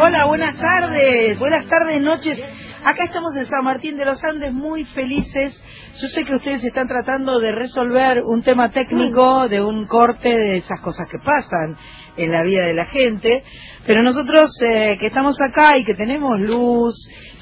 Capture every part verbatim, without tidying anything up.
Hola, buenas tardes, buenas tardes, noches. Acá estamos en San Martín de los Andes, muy felices. Yo sé que ustedes están tratando de resolver un tema técnico de un corte, de esas cosas que pasan en la vida de la gente, pero nosotros eh, que estamos acá y que tenemos luz,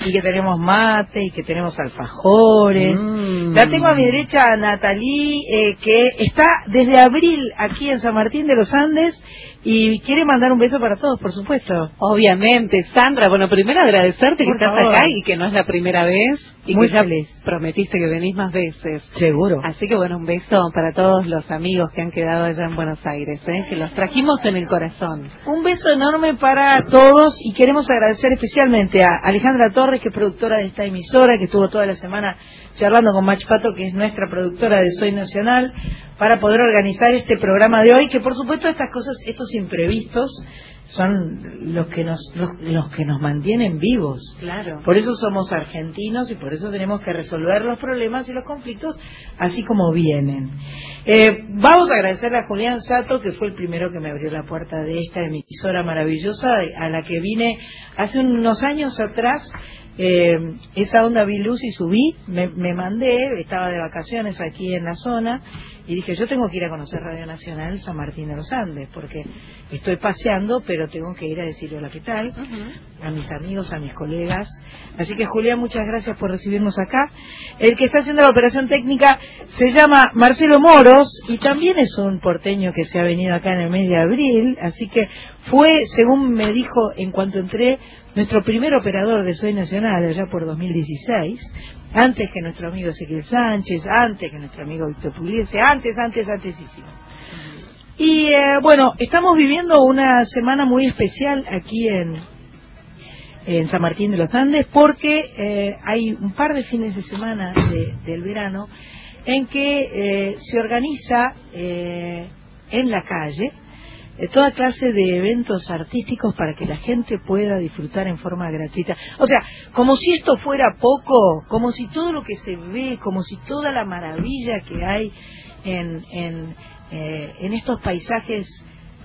y que tenemos mate, y que tenemos alfajores. Mm. La tengo a mi derecha a Nathalie, eh, que está desde abril aquí en San Martín de los Andes, y quiere mandar un beso para todos, por supuesto. Obviamente, Sandra. Bueno, primero agradecerte por que favor. Estás acá y que no es la primera vez. Y muy que ya feliz. Prometiste que venís más veces. Seguro. Así que, bueno, un beso para todos los amigos que han quedado allá en Buenos Aires, ¿eh? Que los trajimos en el corazón. Un beso enorme para todos y queremos agradecer especialmente a Alejandra Torres, que es productora de esta emisora, que estuvo toda la semana charlando con Mach Pato, que es nuestra productora de Soy Nacional, para poder organizar este programa de hoy, que por supuesto estas cosas, estos imprevistos, son los que nos los, los que nos mantienen vivos. Claro. Por eso somos argentinos y por eso tenemos que resolver los problemas y los conflictos así como vienen. Eh, vamos a agradecerle a Julián Sato, que fue el primero que me abrió la puerta de esta emisora maravillosa a la que vine hace unos años atrás. Eh, esa onda vi luz y subí, me, me mandé, estaba de vacaciones aquí en la zona y dije, yo tengo que ir a conocer Radio Nacional San Martín de los Andes porque estoy paseando, pero tengo que ir a decir hola, ¿qué tal? Uh-huh. A mis amigos, a mis colegas. Así que, Julián, muchas gracias por recibirnos acá. El que está haciendo la operación técnica se llama Marcelo Moros y también es un porteño que se ha venido acá en el mes de abril, así que fue, según me dijo en cuanto entré, nuestro primer operador de Soy Nacional, allá por dos mil dieciséis, antes que nuestro amigo Ezequiel Sánchez, antes que nuestro amigo Víctor Pugliese, antes, antes, antes, sí, sí. Y eh, bueno, estamos viviendo una semana muy especial aquí en, en San Martín de los Andes, porque eh, hay un par de fines de semana de, del verano en que eh, se organiza eh, en la calle toda clase de eventos artísticos para que la gente pueda disfrutar en forma gratuita. O sea, como si esto fuera poco, como si todo lo que se ve, como si toda la maravilla que hay en, en, eh, en estos paisajes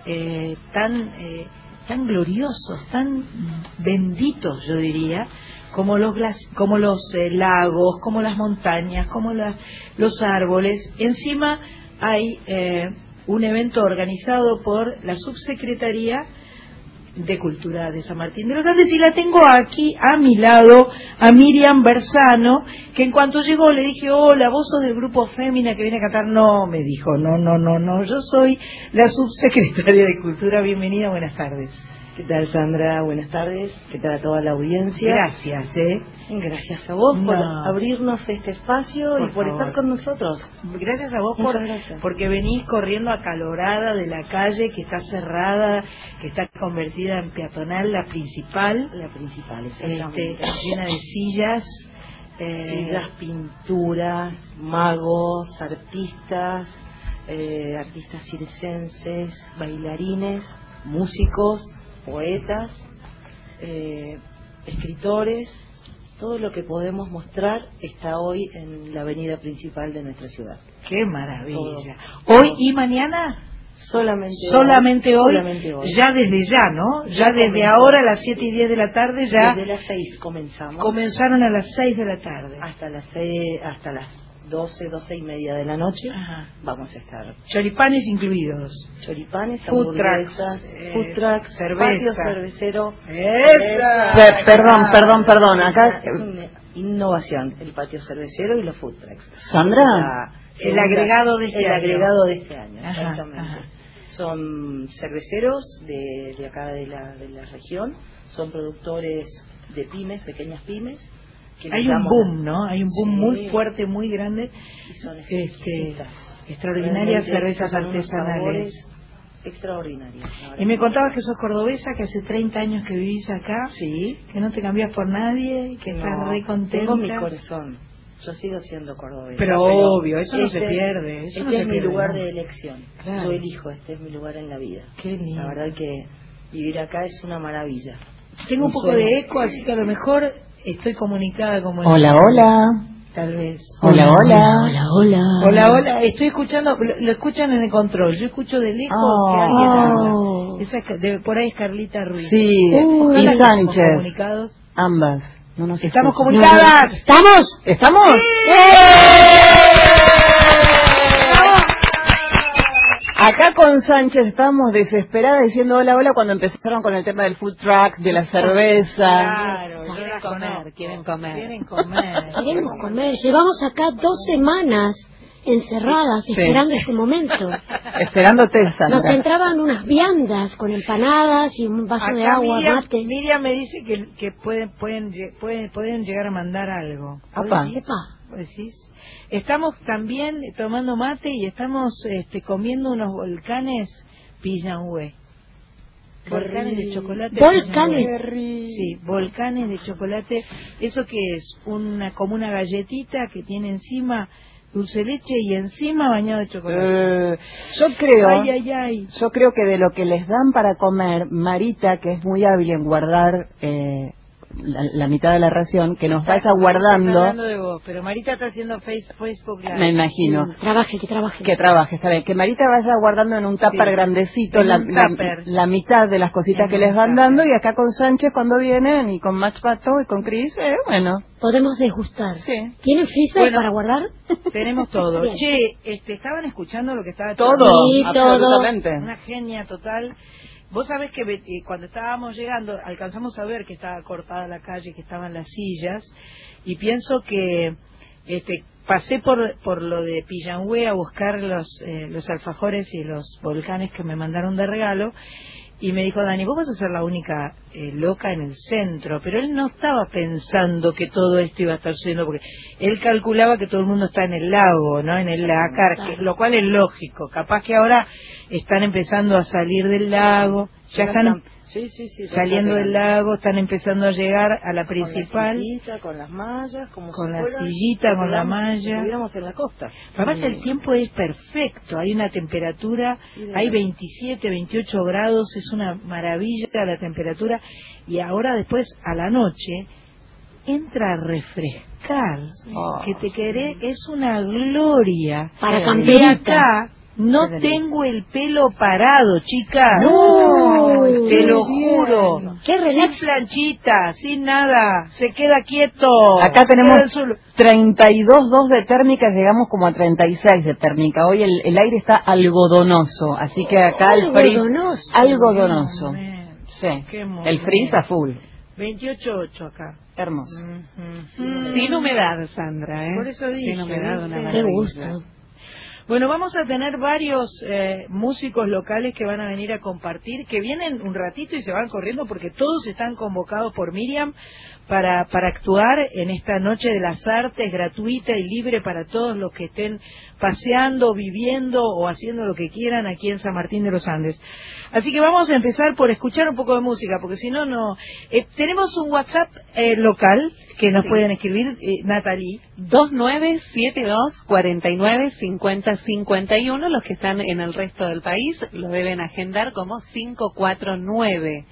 eh, tan, eh, tan gloriosos, tan benditos, yo diría, como los, como los eh, lagos, como las montañas, como la, los árboles. Encima hay... Eh, un evento organizado por la Subsecretaría de Cultura de San Martín de los Andes, y la tengo aquí a mi lado a Miriam Bersano, que en cuanto llegó le dije, hola, vos sos del grupo Fémina que viene a cantar. No, me dijo, no, no, no, no, yo soy la Subsecretaria de Cultura. Bienvenida, buenas tardes. ¿Qué tal, Sandra? Buenas tardes. ¿Qué tal a toda la audiencia? Gracias, ¿eh? Gracias a vos no. por abrirnos este espacio por y por favor. Estar con nosotros. Gracias a vos por, porque venís corriendo acalorada de la calle que está cerrada, que está convertida en peatonal, la principal. La principal, exactamente. Este, llena de sillas. Eh, sillas, pinturas, magos, artistas, eh, artistas circenses, bailarines, músicos, poetas, eh, escritores, todo lo que podemos mostrar está hoy en la avenida principal de nuestra ciudad. ¡Qué maravilla! Todo. ¿Hoy y mañana? Solamente, solamente, hoy, hoy, solamente hoy, ya desde ya, ¿no? Ya, ya desde comenzó. Ahora a las siete y diez de la tarde ya... Desde las seis comenzamos. Comenzaron a las seis de la tarde. Hasta las seis, hasta las... doce, doce y media de la noche. Ajá. Vamos a estar. Choripanes incluidos. Choripanes, hamburguesas, food truck, eh, cerveza. Patio cervecero. Esa. Pe perdón, perdón, perdón. Acá es una innovación, el patio cervecero y los food trucks. Sandra, la, el agregado de este el año. agregado de este año, ajá, exactamente. Ajá. Son cerveceros de, de acá de la, de la región, son productores de pymes, pequeñas pymes. Hay un boom, ¿no? Hay un boom sí, muy fuerte, muy grande. Y son este, extraordinarias cervezas artesanales. Extraordinarias. Y me contabas que sos cordobesa, que hace treinta años que vivís acá. Sí. Que no te cambias por nadie, que no, estás re contenta. Tengo mi corazón. Yo sigo siendo cordobesa. Pero, pero obvio, eso este, no se pierde. Eso este no se es pierde, mi lugar ¿no? de elección. Claro. Yo elijo, este es mi lugar en la vida. Qué lindo. La verdad que vivir acá es una maravilla. Tengo un, un poco sueño. de eco, así que a lo mejor... Estoy comunicada como... Hola, hola. tal vez. Hola, hola. Hola, hola. Hola, hola. Estoy escuchando, lo, lo escuchan en el control. Yo escucho de lejos oh, que alguien habla. Oh. Esa es, de, por ahí es Carlita Ruiz. Sí, uh, y Sánchez. Ambas. No nos estamos escuchan. Comunicadas. No, no, ¿Estamos? ¿Estamos? ¡Estamos! Acá con Sánchez estábamos desesperadas diciendo hola, hola cuando empezaron con el tema del food truck, de la cerveza. Claro, quieren comer, quieren comer. Quieren comer. Queremos comer. Llevamos acá dos semanas encerradas, sí. esperando este momento. Esperándote, Sandra. Nos entraban unas viandas con empanadas y un vaso acá de agua, Miriam, mate. Miriam me dice que, que pueden, pueden, pueden, pueden llegar a mandar algo. Apa. Epa. ¿Decís? Estamos también tomando mate y estamos este, comiendo unos volcanes Pillañhue. Volcanes de chocolate. Volcanes. Sí, volcanes de chocolate. ¿Eso qué es? Una, como una galletita que tiene encima dulce leche y encima bañado de chocolate. Eh, yo creo, ay, ay, ay. yo creo que de lo que les dan para comer, Marita, que es muy hábil en guardar eh, la, la mitad de la ración, que nos vas aguardando. Hablando de vos, pero Marita está haciendo Facebook Live. Me imagino. Mm, trabaje, que trabaje. Que trabaje, está bien. Que Marita vaya guardando en un tupper sí, grandecito la, un tupper. La, la mitad de las cositas en que les van tupper. dando, y acá con Sánchez cuando vienen y con Mach Pato y con Cris, eh, bueno. Podemos degustar. Sí. ¿Tienen freezer bueno, para guardar? Tenemos todo. Bien. Che, este, ¿estaban escuchando lo que estaba todo? Sí, absolutamente. Todo. Una genia total. Vos sabés que eh, cuando estábamos llegando alcanzamos a ver que estaba cortada la calle, que estaban las sillas, y pienso que este, pasé por por lo de Pillañhue a buscar los eh, los alfajores y los volcanes que me mandaron de regalo, y me dijo Dani, vos vas a ser la única eh, loca en el centro, pero él no estaba pensando que todo esto iba a estar siendo, porque él calculaba que todo el mundo está en el lago, ¿no? En el Lácar, que, lo cual es lógico, capaz que ahora están empezando a salir del lago, sí, ya están la... sí, sí, sí, saliendo del lago, están empezando a llegar a la principal, con la sillita, con las mallas, como con si la fuera, sillita, con la malla, estuviéramos en la costa. Además sí. el tiempo es perfecto, hay una temperatura, hay veintisiete, veintiocho grados, es una maravilla la temperatura, y ahora después a la noche entra a refrescar, oh, que te querés, es una gloria. Para camperita. No tengo el pelo parado, chica. No, te lo juro. Qué relax. Sin planchita, sin nada. Se queda quieto. Acá tenemos treinta y dos, dos de térmica, llegamos como a treinta y seis de térmica. Hoy el, el aire está algodonoso, así que acá el frizz. Algodonoso. Algodonoso. Sí. El frizz a full. veintiocho ocho acá. Hermoso. Mm-hmm. Sí. Mm. Sin humedad, Sandra, ¿eh? Por eso dije. Sin humedad, una maravilla. Qué gusto. Bueno, vamos a tener varios eh, músicos locales que van a venir a compartir, que vienen un ratito y se van corriendo porque todos están convocados por Miriam para, para actuar en esta Noche de las Artes, gratuita y libre para todos los que estén paseando, viviendo o haciendo lo que quieran aquí en San Martín de los Andes. Así que vamos a empezar por escuchar un poco de música, porque si no, no... Eh, tenemos un WhatsApp eh, local que nos sí. pueden escribir, eh, Nathalie. dos nueve siete dos, cuatro nueve cinco cero cinco uno. Los que están en el resto del país lo deben agendar como cinco cuatro nueve,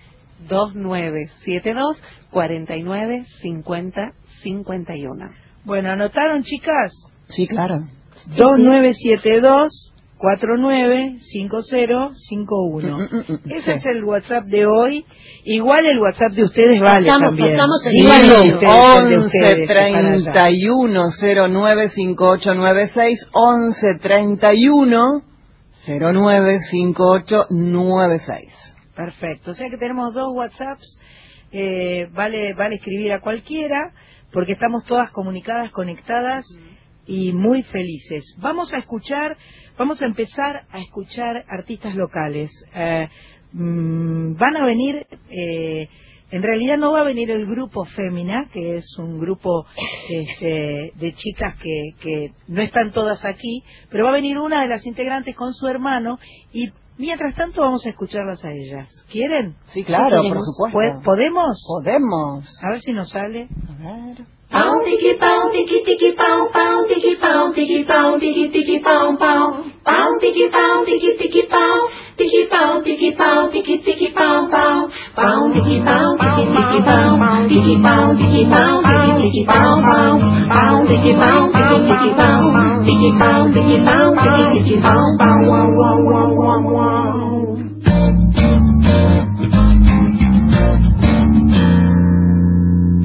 dos nueve siete dos, cuatro nueve cinco cero cinco uno. Bueno, ¿anotaron, chicas? Sí, claro. dos nueve siete dos, cuatro nueve cinco cero cinco uno. Ese sí. es el WhatsApp de hoy. Igual el WhatsApp de ustedes vale pasamos, también. Pasamos el sí, once treinta y uno cero nueve cinco ocho nueve seis, once treinta y uno cero nueve cinco ocho nueve seis. Perfecto. O sea que tenemos dos WhatsApps. Eh, vale, vale escribir a cualquiera porque estamos todas comunicadas, conectadas y muy felices. Vamos a escuchar, vamos a empezar a escuchar artistas locales. Eh, mmm, van a venir, eh, en realidad no va a venir el grupo Fémina, que es un grupo este, de chicas que, que no están todas aquí, pero va a venir una de las integrantes con su hermano y mientras tanto vamos a escucharlas a ellas. ¿Quieren? Sí, claro, sí, por supuesto. ¿Podemos? Podemos. A ver si nos sale. A ver. Pau, tiki, pau, tiki, tiki, pau, pau, tiki, pau, tiki, pau, tiki, tiki, pau, pau. Pau, tiki, pau, tiki, tiki, pau, tiki, pau, tiki, pau, tiki, tiki, pau, pau. Pau, tiki, pau, tiki, tiki, pau, tiki, pau, tiki, pau, tiki, tiki, pau, pau. Pau, tiki, pau, tiki, tiki, pau, tiki, pau, tiki, pau, tiki, tiki, pau, pau, wow, wow, wow, wow, wow.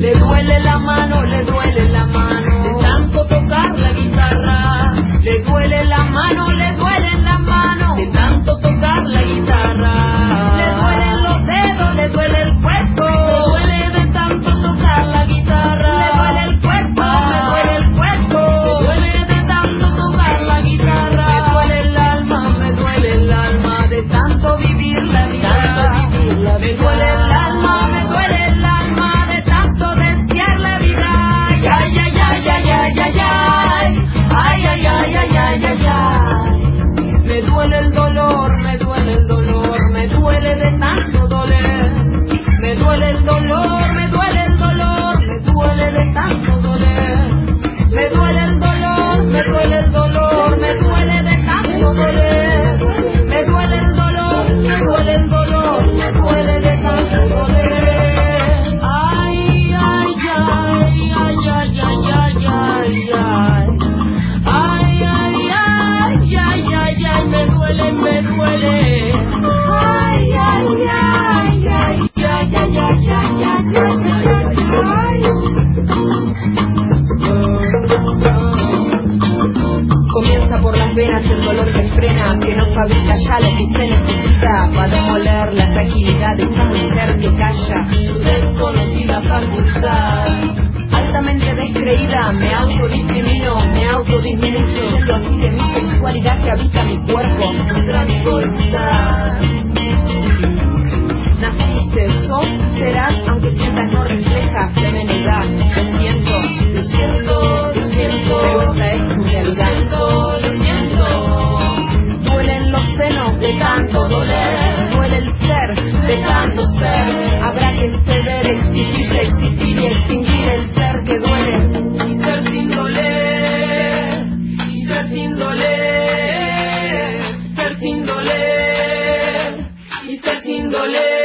Le duele la mano, le duele la mano, de tanto tocar la guitarra. Le duele la mano, le duele la mano, de tanto tocar la guitarra. Le duelen los dedos, le duele el cuerpo, me duele de tanto tocar la guitarra. Le duele el cuerpo, me duele el cuerpo, me duele de tanto tocar la guitarra. Me duele el alma, me duele el alma, de tanto vivir la vida. Me duele el alma, me duele el alma, de tanto desear la vida. Ay, ay, ay, ay, ay, ay, ay, ay. Ay, ay, ay, ay, ay, ay, ay. Me duele el dolor, me duele el dolor, me duele de tanto doler. Me duele el dolor, me duele el dolor, me duele de tanto doler. Me duele el dolor, me duele el dolor, me duele de tanto doler. Me duele el dolor, me duele el dolor, me duele de tanto doler. Ay, ay, ay, ay, ay, ay, ay, ay, ay. Me duele, me duele. Ay, ay, ay, ay, ay, ay, ay, ay, ay, ay, ay, ay. Comienza por las venas el dolor que frena, que no fabrica ya la quincena escondida, para demoler la tranquilidad de una mujer que calla su desconocida facultad. Altamente descreída, me autodiscrimino, me autodisminuyo, así de mi sexualidad que habita mi cuerpo, contra mi voluntad. Naciste, sos, serás, aunque sientas no refleja femenidad. Lo siento, lo siento, lo siento, pero esta es tu realidad. Lo siento, lo siento. Duelen los senos de tanto doler, duele el ser de tanto ser. Habrá que ceder, exigir, existir y extinguir el ser que duele, y ser sin doler, y ser sin doler, ser sin doler, y ser sin doler.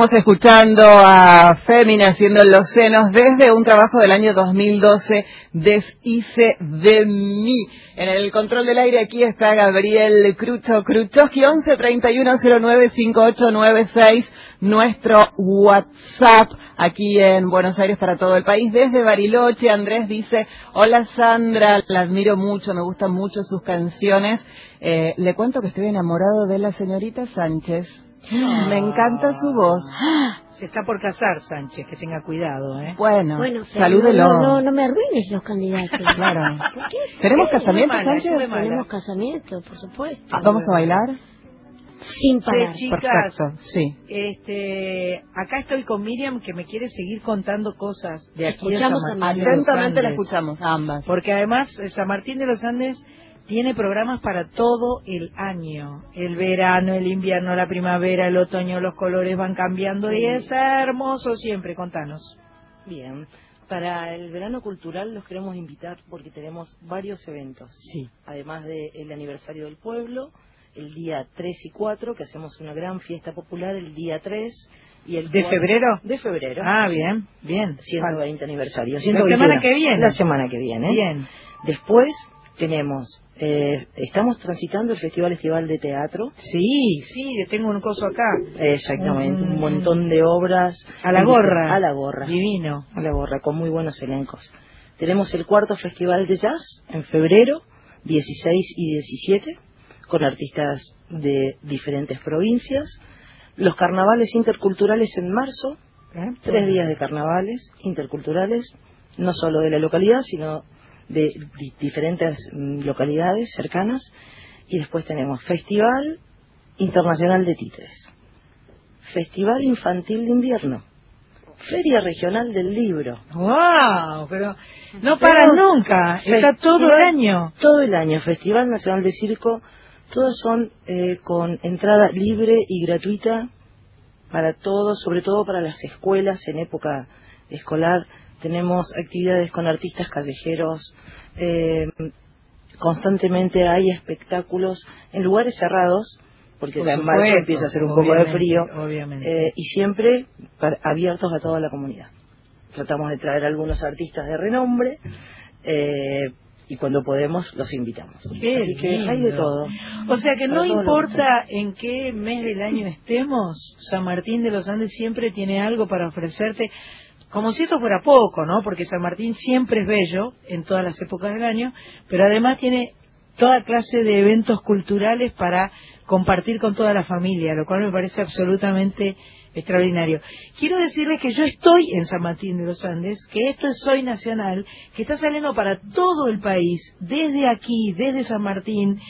Estamos escuchando a Fémina haciendo los senos desde un trabajo del año dos mil doce, Deshice de mí. En el control del aire aquí está Gabriel Crucho Cruchoski, once treinta y uno cero nueve cinco ocho nueve seis, nuestro WhatsApp aquí en Buenos Aires para todo el país. Desde Bariloche, Andrés dice, hola Sandra, la admiro mucho, me gustan mucho sus canciones. Eh, le cuento que estoy enamorado de la señorita Sánchez. Me encanta su voz. Se está por casar, Sánchez, que tenga cuidado, ¿eh? Bueno, bueno salúdelo. No, no, no me arruines los candidatos. Claro. ¿Por qué? ¿Tenemos casamiento, mala, Sánchez? Tenemos casamiento, por supuesto. Ah, ¿vamos a bailar? Sin parar. Sí, chicas, perfecto, sí. Este, acá estoy con Miriam, que me quiere seguir contando cosas de aquí. Escuchamos de San Martín. Atentamente la escuchamos, ambas. Porque además, San Martín de los Andes tiene programas para todo el año, el verano, el invierno, la primavera, el otoño, los colores van cambiando y es hermoso siempre, contanos. Bien, para el verano cultural los queremos invitar porque tenemos varios eventos, sí, además del aniversario del pueblo, el día tres y cuatro, que hacemos una gran fiesta popular, el día tres... Y el ¿De febrero? De febrero. Ah, bien, bien. ciento veinte aniversario. ciento veintiuno. La semana que viene. La semana que viene. Bien. Después tenemos, eh, estamos transitando el Festival Estival de Teatro. Sí, sí, yo tengo un coso acá. Exactamente, mm. un montón de obras. A la gorra. A la gorra. Divino. A la gorra, con muy buenos elencos. Tenemos el cuarto Festival de Jazz en febrero, dieciséis y diecisiete, con artistas de diferentes provincias. Los carnavales interculturales en marzo, ¿eh? Tres días de carnavales interculturales, no solo de la localidad, sino de diferentes localidades cercanas, y después tenemos Festival Internacional de Títeres, Festival Infantil de Invierno, Feria Regional del Libro. ¡Wow! Pero no para pero nunca, está todo el año. Todo el año, Festival Nacional de Circo, todos son eh, con entrada libre y gratuita para todos, sobre todo para las escuelas en época escolar. Tenemos actividades con artistas callejeros, eh, constantemente hay espectáculos en lugares cerrados, porque en marzo empieza a hacer un poco de frío, eh, y siempre para, abiertos a toda la comunidad. Tratamos de traer algunos artistas de renombre, eh, y cuando podemos los invitamos. Qué Así que lindo. Hay de todo. O sea que no importa en qué mes del año estemos, San Martín de los Andes siempre tiene algo para ofrecerte. Como si esto fuera poco, ¿no? Porque San Martín siempre es bello en todas las épocas del año, pero además tiene toda clase de eventos culturales para compartir con toda la familia, lo cual me parece absolutamente extraordinario. Quiero decirles que yo estoy en San Martín de los Andes, que esto es Soy Nacional, que está saliendo para todo el país, desde aquí, desde San Martín,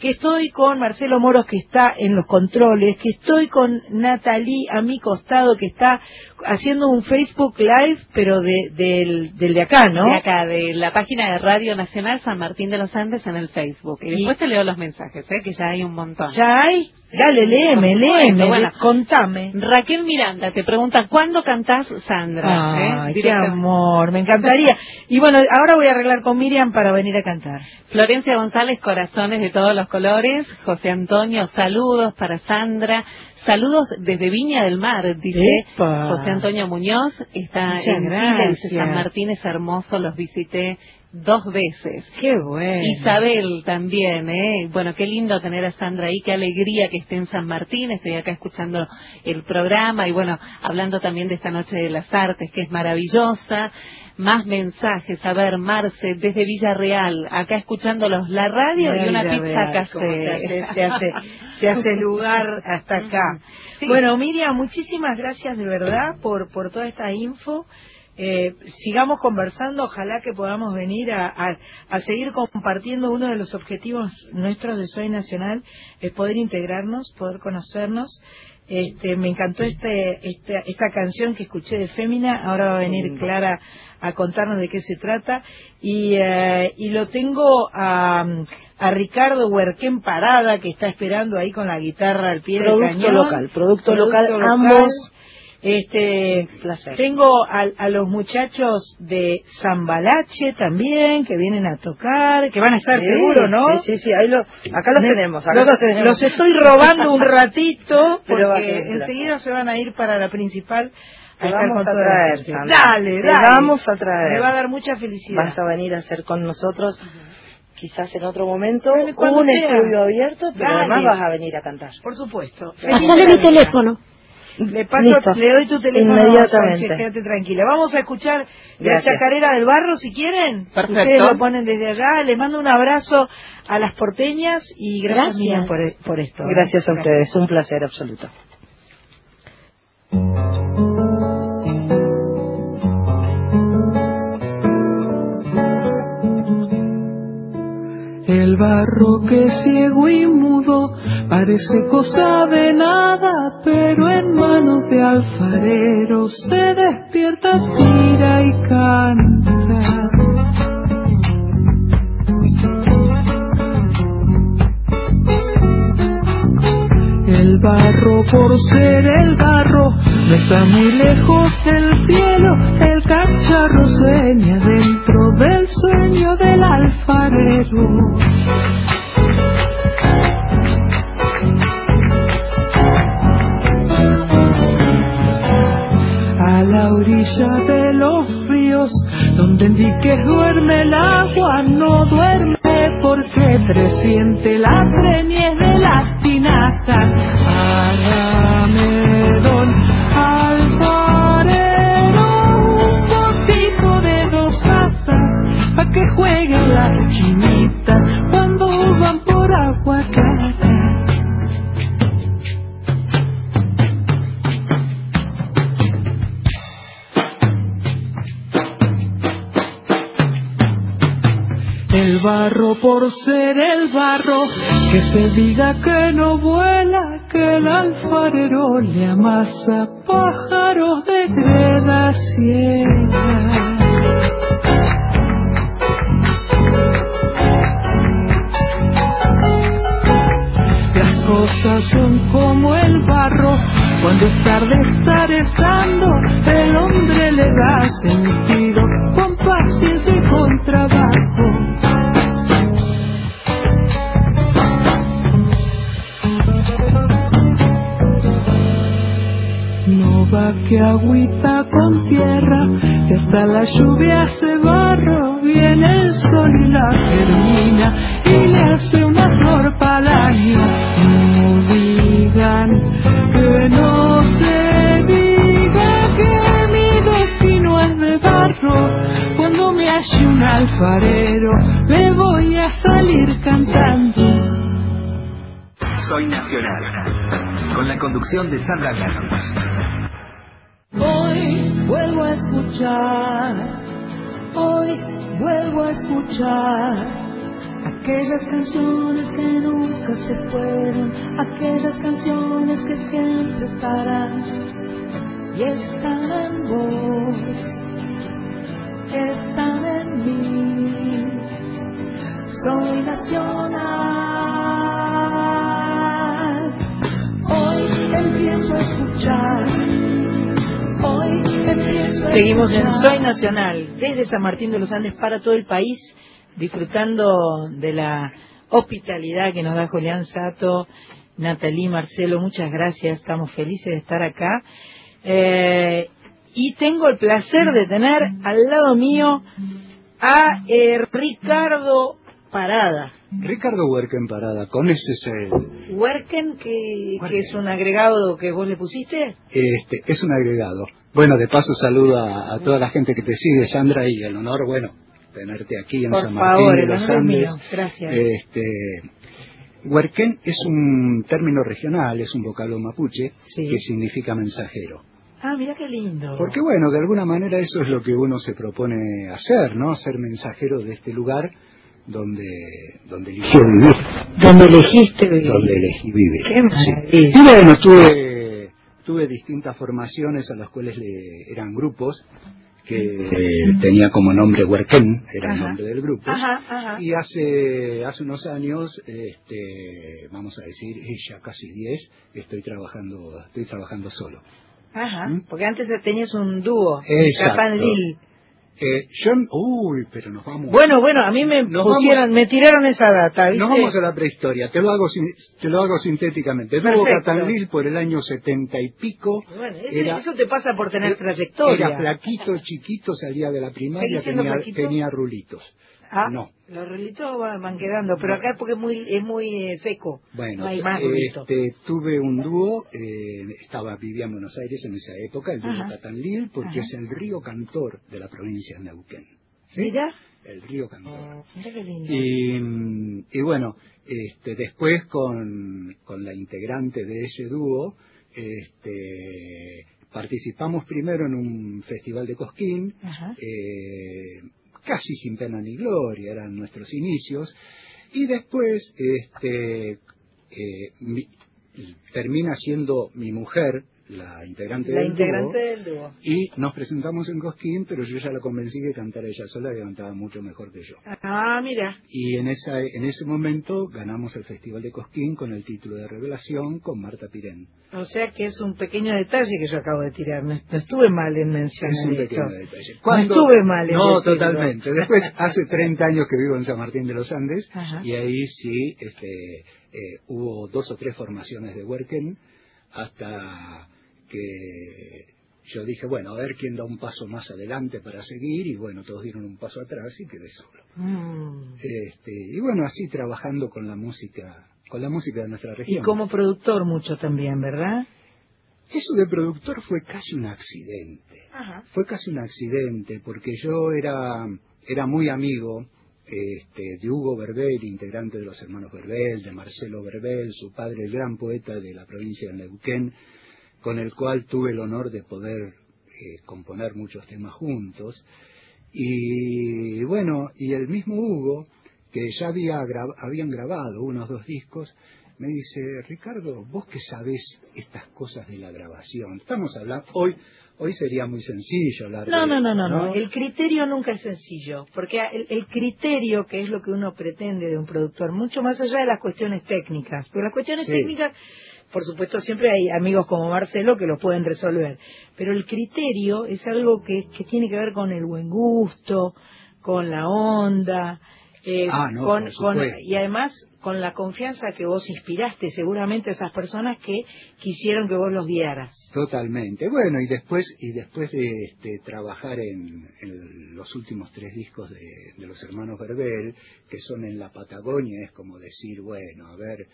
que estoy con Marcelo Moros, que está en los controles, que estoy con Nathalie a mi costado, que está haciendo un Facebook Live, pero de, de, del de acá, ¿no? De acá, de la página de Radio Nacional San Martín de los Andes en el Facebook. Y después te leo los mensajes, ¿eh? Que ya hay un montón. ¿Ya hay? Dale, léeme, léeme, bueno, contame. Raquel Miranda te pregunta, ¿cuándo cantás, Sandra? Ay, ¿eh? Qué amor, me encantaría. Y bueno, ahora voy a arreglar con Miriam para venir a cantar. Florencia González, corazones de todos los colores. José Antonio, saludos para Sandra. Saludos desde Viña del Mar, dice Epa. José Antonio Muñoz. Está Muchas en Chile, dice San Martín es hermoso, los visité dos veces. Qué bueno. Isabel también, ¿eh? Bueno, qué lindo tener a Sandra ahí, qué alegría que esté en San Martín. Estoy acá escuchando el programa y, bueno, hablando también de esta Noche de las Artes, que es maravillosa. Más mensajes, a ver, Marce, desde Villarreal, acá escuchándolos, la radio Ay, y una pizza casera. Se hace, se hace, se hace lugar hasta acá. Sí. Bueno, Miriam, muchísimas gracias de verdad por, por toda esta info. Eh, sigamos conversando, ojalá que podamos venir a, a, a seguir compartiendo. Uno de los objetivos nuestros de Soy Nacional es poder integrarnos, poder conocernos. Este, me encantó este, esta, esta canción que escuché de Fémina. Ahora va a venir Clara a contarnos de qué se trata. Y, eh, y lo tengo a, a Ricardo Huerquén Parada, que está esperando ahí con la guitarra al pie del cañón. Producto local, producto local ambos. Este, placer. Tengo a, a los muchachos de Zambalache también, que vienen a tocar, que van a estar sí, seguro, ¿no? Sí, sí, sí, ahí lo, acá los tenemos, acá los, los tenemos. Los estoy robando un ratito, porque enseguida se van a ir para la principal. Te vamos a traer, Sandra. Dale, dale. Te vamos a traer. Me va a dar mucha felicidad. Vas a venir a hacer con nosotros, uh-huh. quizás en otro momento, un sea. estudio abierto, pero dale. Además vas a venir a cantar. Por supuesto. Pasale mi teléfono. Le paso, Listo. le doy tu teléfono. Inmediatamente. Sánchez, quédate tranquila. Vamos a escuchar Gracias. la Chacarera del Barro, si quieren. Perfecto. Ustedes lo ponen desde allá. Les mando un abrazo a las porteñas y gracias, gracias. Por, por esto. Gracias a gracias. ustedes. Un placer absoluto. El barro que ciego y mudo parece cosa de nada, pero en manos de alfarero se despierta, tira y canta. El barro, por ser el barro, no está muy lejos del cielo. El cacharro sueña dentro del sueño del alfarero. A la orilla de los ríos, donde en diques duerme el agua, no duerme porque presiente la preñez de las tinajas. Hágame don alfarero un poquito de dos asas, pa' que jueguen las chinitas cuando van por aguacate. El barro, por ser el barro, que se diga que no vuela, que el alfarero le amasa pájaros de greda ciega. Las cosas son como el barro, cuando es tarde estar estando, el hombre le da sentido con paciencia y con trabajo. Que agüita con tierra, que hasta la lluvia se barro, viene el sol y la germina y le hace una flor pa'l año. No digan que no se diga que mi destino es de barro, cuando me halle un alfarero le voy a salir cantando. Soy Nacional, con la conducción de Sandra Gálvez. Hoy vuelvo a escuchar, hoy vuelvo a escuchar aquellas canciones que nunca se fueron, aquellas canciones que siempre estarán y están en vos, están en mí. Soy nacional, hoy empiezo a escuchar. Seguimos en Soy Nacional, desde San Martín de los Andes para todo el país, disfrutando de la hospitalidad que nos da Julián Sato, Nathalie, Marcelo, muchas gracias, estamos felices de estar acá. Eh, y tengo el placer de tener al lado mío a eh, Ricardo Parada. Ricardo Huerquén Parada, con ese C. ¿Huerquén, que, que es un agregado que vos le pusiste? Este, es un agregado. Bueno, de paso saludo a, a toda la gente que te sigue, Sandra, y el honor, bueno, tenerte aquí en Por San Martín favor, de los Andes. Mío. Gracias. Este, Huerquén es un término regional, es un vocablo mapuche, sí, que significa mensajero. Ah, mira qué lindo. Porque bueno, de alguna manera eso es lo que uno se propone hacer, ¿no? Ser mensajero de este lugar donde donde elegí vivir. Donde elegiste vivir. Donde elegí vivir. Qué maravilla. Sí. Y bueno, tuve... Tuve distintas formaciones a las cuales le, eran grupos que eh, tenía como nombre Huerquén, era ajá. el nombre del grupo. Ajá, ajá. Y hace hace unos años, este, vamos a decir, ya casi diez, estoy trabajando estoy trabajando solo. Ajá, ¿Mm? Porque antes tenías un dúo, Capán Lil. Eh, John, uy, pero nos vamos. Bueno, bueno, a mí me nos pusieron, vamos, me tiraron esa data, ¿viste? Nos vamos a la prehistoria, te lo hago, te lo hago sintéticamente. Luego Catanlil por el año setenta y pico. Bueno, ese, era, eso te pasa por tener trayectoria. Era flaquito, chiquito, salía de la primaria, tenía, tenía rulitos. Ah, no. Los rulitos van quedando, pero acá es porque es muy, es muy eh, seco. Bueno, no hay más rulitos. Este, tuve un dúo, eh, estaba, vivía en Buenos Aires en esa época, el dúo Catanlil, porque Ajá. es el río Cantor de la provincia de Neuquén. ¿Sí? ¿Mira? El río Cantor. Mira qué lindo. Y, y bueno, este, después con, con la integrante de ese dúo, este, participamos primero en un festival de Cosquín, Ajá. Eh, casi sin pena ni gloria, eran nuestros inicios, y después este, eh, mi, termina siendo mi mujer la integrante, la del, integrante dúo, del dúo, y nos presentamos en Cosquín, pero yo ya la convencí que cantara ella sola, que cantaba mucho mejor que yo. Ah, mira. Y en, esa, en ese momento ganamos el Festival de Cosquín con el título de Revelación con Marta Pirén. O sea que es un pequeño detalle que yo acabo de tirar, no, no estuve mal en mencionar es un esto. Pequeño detalle. ¿Cuándo? No estuve mal en No, decirlo. Totalmente. Después, hace treinta años que vivo en San Martín de los Andes, Ajá. y ahí sí este, eh, hubo dos o tres formaciones de Huerquén, hasta que yo dije, bueno, a ver quién da un paso más adelante para seguir, y bueno, todos dieron un paso atrás y quedé solo. Mm. Este, y bueno, así trabajando con la música, con la música de nuestra región. Y como productor mucho también, ¿verdad? Eso de productor fue casi un accidente. Ajá. Fue casi un accidente, porque yo era, era muy amigo Este, de Hugo Berbel, integrante de los hermanos Berbel, de Marcelo Berbel, su padre, el gran poeta de la provincia de Neuquén, con el cual tuve el honor de poder eh, componer muchos temas juntos. Y bueno, y el mismo Hugo, que ya había gra habían grabado unos dos discos, me dice, Ricardo, vos que sabés estas cosas de la grabación, estamos hablando hoy. Hoy sería muy sencillo hablar no, de... No, no, no, no, no. El criterio nunca es sencillo, porque el, el criterio, que es lo que uno pretende de un productor, mucho más allá de las cuestiones técnicas, porque las cuestiones sí. técnicas, por supuesto, siempre hay amigos como Marcelo que lo pueden resolver, pero el criterio es algo que, que tiene que ver con el buen gusto, con la onda, eh, ah, no, con, con, y además con la confianza que vos inspiraste seguramente a esas personas que quisieron que vos los guiaras. Totalmente. Bueno, y después y después de este, trabajar en, en los últimos tres discos de, de los hermanos Berbel, que son en la Patagonia, es como decir, bueno, a ver,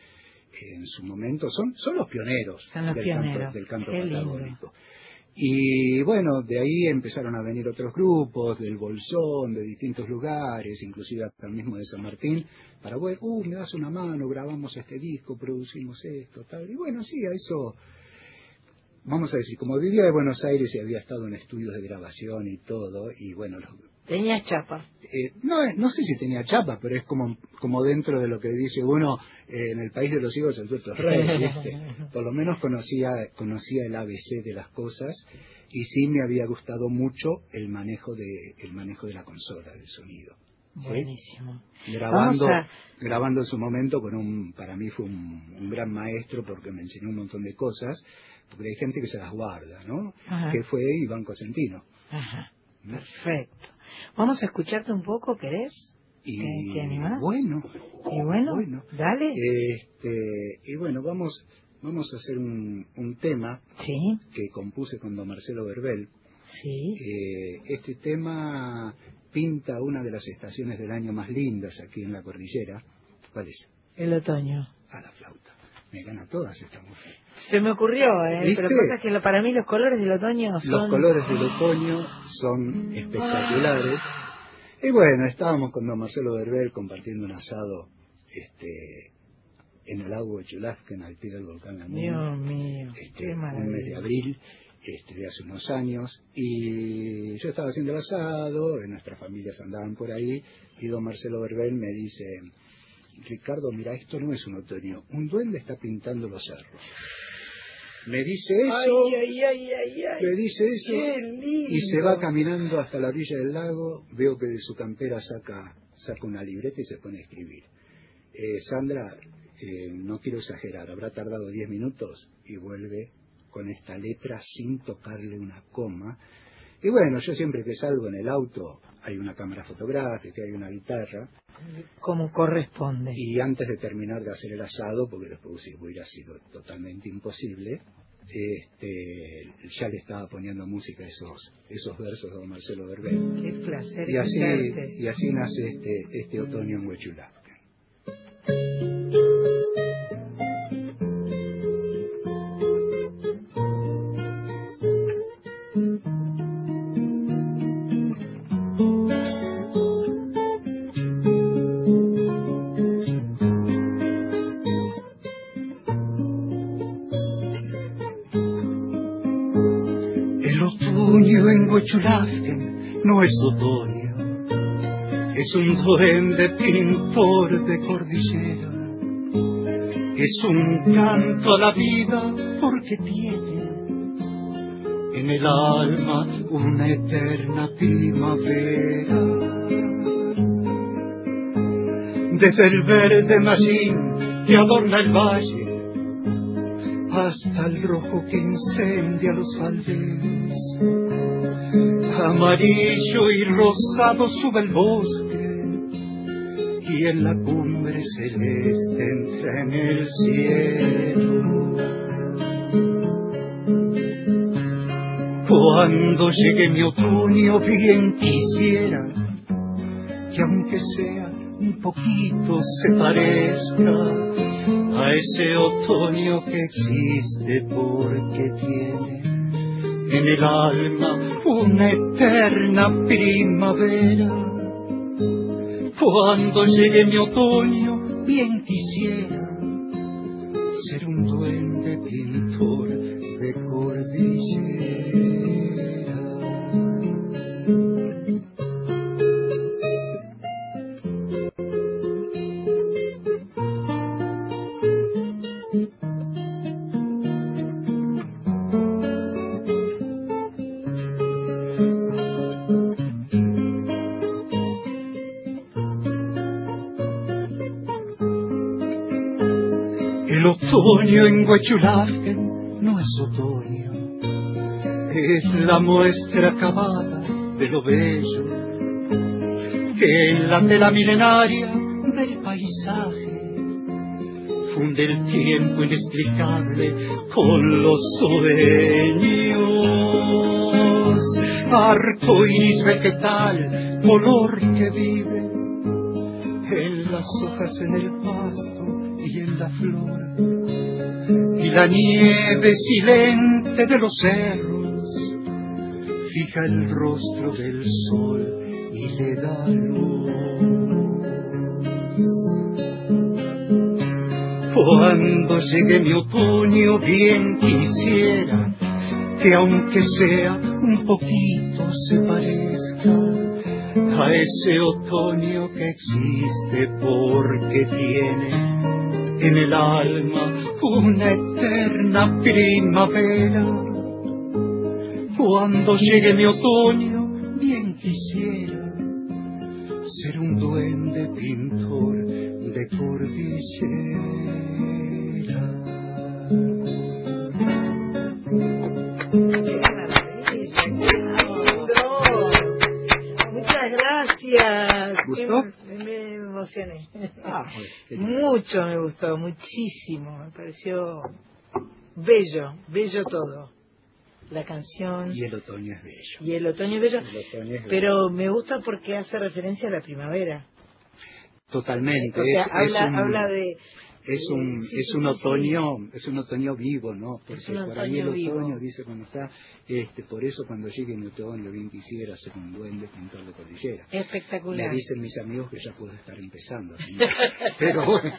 en su momento son, son los pioneros, son los del, pioneros. Canto, del canto Qué patagónico. Lindo. Y bueno, de ahí empezaron a venir otros grupos, del Bolsón, de distintos lugares, inclusive hasta el mismo de San Martín, para, bueno, uh, me das una mano, grabamos este disco, producimos esto, tal. Y bueno, sí, a eso, vamos a decir, como vivía en Buenos Aires y había estado en estudios de grabación y todo, y bueno... Los, tenía chapa. Eh, no, no sé si tenía chapa, pero es como, como dentro de lo que dice uno, eh, en el país de los hijos el tuerto es rey, ¿viste? Por lo menos conocía, conocía el A B C de las cosas, y sí me había gustado mucho el manejo de, el manejo de la consola, del sonido. ¿Sí? Buenísimo. Grabando, a... grabando en su momento con un, para mí fue un, un gran maestro porque me enseñó un montón de cosas, porque hay gente que se las guarda, ¿no? Ajá. Que fue Iván Cosentino. Ajá. Perfecto. Vamos a escucharte un poco, ¿querés? Y ¿Te animás? Bueno. Y bueno, bueno. dale. Este, y bueno, vamos, vamos a hacer un, un tema ¿Sí? que compuse con don Marcelo Berbel. Sí. Eh, este tema pinta una de las estaciones del año más lindas aquí en la cordillera. ¿Cuál es? El otoño. A la flauta. Me gana todas esta mujer. Se me ocurrió, ¿eh? ¿Viste? Pero pasa que lo, para mí los colores del otoño son... Los colores del otoño son espectaculares. Y bueno, estábamos con don Marcelo Berbel compartiendo un asado este, en el lago Huechulafquen, al pie del volcán Lanín. Dios mío, este, qué maravilla. Un mes de abril, este, de hace unos años. Y yo estaba haciendo el asado, nuestras familias andaban por ahí, y don Marcelo Berbel me dice... Ricardo, mira, esto no es un otoño. Un duende está pintando los cerros. Me dice eso, ay, ay, ay, ay, me dice eso, y se va caminando hasta la orilla del lago. Veo que de su campera saca, saca una libreta y se pone a escribir. Eh, Sandra, eh, no quiero exagerar, habrá tardado diez minutos y vuelve con esta letra sin tocarle una coma. Y bueno, yo siempre que salgo en el auto hay una cámara fotográfica, hay una guitarra. Como corresponde. Y antes de terminar de hacer el asado, porque después si hubiera sido totalmente imposible, este, ya le estaba poniendo música a esos, esos versos de don Marcelo Berbel. Qué placer. Y así, y así nace este, este otoño en Huechulafquen. Huechulafquen no es otoño, es un duende pintor de cordillera, es un canto a la vida porque tiene en el alma una eterna primavera. Desde el verde mallín que adorna el valle hasta el rojo que incendia los faldeos, amarillo y rosado sube el bosque y en la cumbre celeste entra en el cielo. Cuando llegue mi otoño bien quisiera que aunque sea un poquito se parezca a ese otoño que existe porque tiene en el alma una eterna primavera. Cuando llegue mi otoño, bien quisiera ser un duende pintor de cordillera. Otoño en Huechulafquen no es otoño, es la muestra acabada de lo bello que en la tela milenaria del paisaje funde el tiempo inexplicable con los sueños. Arco iris vegetal, color que vive en las hojas, en el pasto y en la flor, y la nieve silente de los cerros fija el rostro del sol y le da luz. Cuando llegue mi otoño bien quisiera que aunque sea un poquito se parezca a ese otoño que existe porque tiene en el alma una eterna primavera. Cuando llegue mi otoño, bien quisiera ser un duende pintor de cordillera. Muchas gracias. ¿Gustó? Emocioné. Ah, mucho me gustó, muchísimo, me pareció bello, bello todo, la canción. Y el otoño es bello. Y el otoño es bello, otoño es bello. Pero me gusta porque hace referencia a la primavera. Totalmente. O sea, es, habla, es un, habla de... Es un, sí, es un sí, otoño, sí. Es un otoño vivo, ¿no? Porque por ahí el otoño vivo. Dice cuando está, este, por eso cuando llegue mi otoño bien quisiera ser un duende pintor de cordillera. Espectacular. Me dicen mis amigos que ya puedo estar empezando. Pero bueno.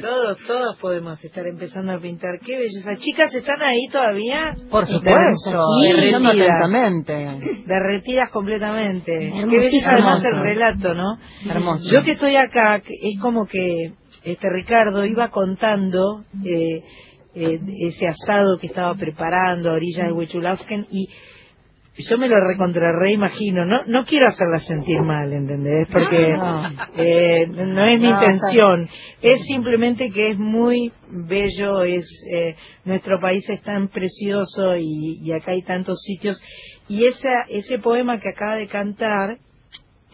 Todos, todos podemos estar empezando a pintar. ¡Qué belleza! Chicas, ¿están ahí todavía? Por supuesto. Sí, derretidas, atentamente. Derretidas completamente. Hermosísimo. Qué belleza además el relato, ¿no? Hermoso. Yo que estoy acá, es como que... Este Ricardo iba contando eh, eh, ese asado que estaba preparando a orillas de Huechulafquen y yo me lo recontrarre imagino, no no quiero hacerla sentir mal, ¿entendés? Porque no, eh, no es mi no, intención, o sea, es simplemente que es muy bello, es eh, nuestro país es tan precioso y, y acá hay tantos sitios, y esa ese poema que acaba de cantar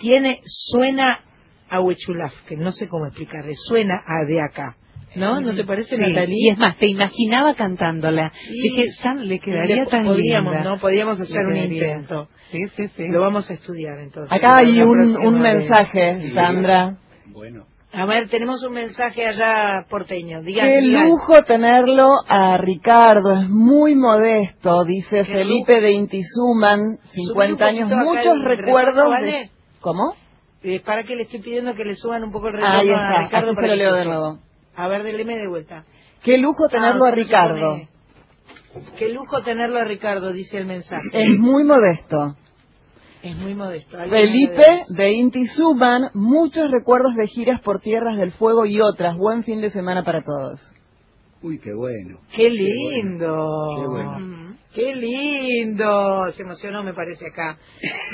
tiene suena a Huechulafquen, no sé cómo explicarle, suena a de acá. ¿No? ¿No te parece, sí, Nathalie? Y es más, te imaginaba cantándola. Sí. Dije, San, le quedaría le, tan podríamos, linda. ¿No? Podríamos hacer un intento. Sí, sí, sí. Lo vamos a estudiar, entonces. Acá hay un, un mensaje, vez. Sandra. Sí. Bueno. A ver, tenemos un mensaje allá porteño. Digan, qué digan. Lujo tenerlo a Ricardo, es muy modesto, dice Felipe lujo? de Inti Suban, cincuenta años, muchos recuerdos. ¿Vale? De... ¿Cómo? Eh, para que le estoy pidiendo que le suban un poco el recuerdo. Ahí está, a Ricardo, así se lo leo de nuevo. A ver, déleme de vuelta. Qué lujo tenerlo ah, a Ricardo. Qué lujo tenerlo a Ricardo, dice el mensaje. Es muy modesto. Es muy modesto. Felipe de Inti Suban, muchos recuerdos de giras por Tierras del Fuego y otras. Buen fin de semana para todos. Uy, qué bueno. Qué lindo. Qué bueno. Qué, bueno. Qué lindo. Se emocionó, me parece, acá.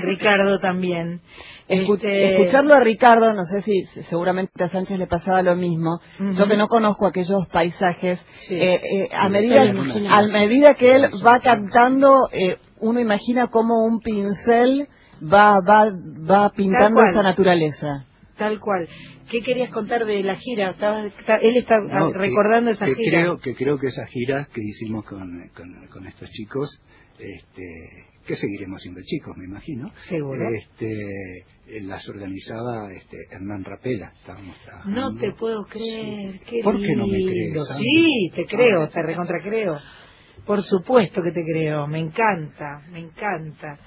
Ricardo también. Este... Escucharlo a Ricardo, no sé si seguramente a Sánchez le pasaba lo mismo, uh-huh. Yo que no conozco aquellos paisajes, sí. eh, eh, a, medida, a medida que él va cantando, eh, uno imagina cómo un pincel va, va, va pintando esa naturaleza. Tal cual. ¿Qué querías contar de la gira? Estaba, está, él está no, recordando que, esa que gira. Creo, que creo que esas giras que hicimos con, con, con estos chicos... Este, que seguiremos siendo chicos, me imagino. Seguro. Este, las organizaba este, Hernán Rapela. Estábamos trabajando. No te puedo creer. Sí. Qué ¿Por lindo. Qué no me crees? Sí, te creo, ah, te recontracreo. Por supuesto que te creo. Me encanta, me encanta.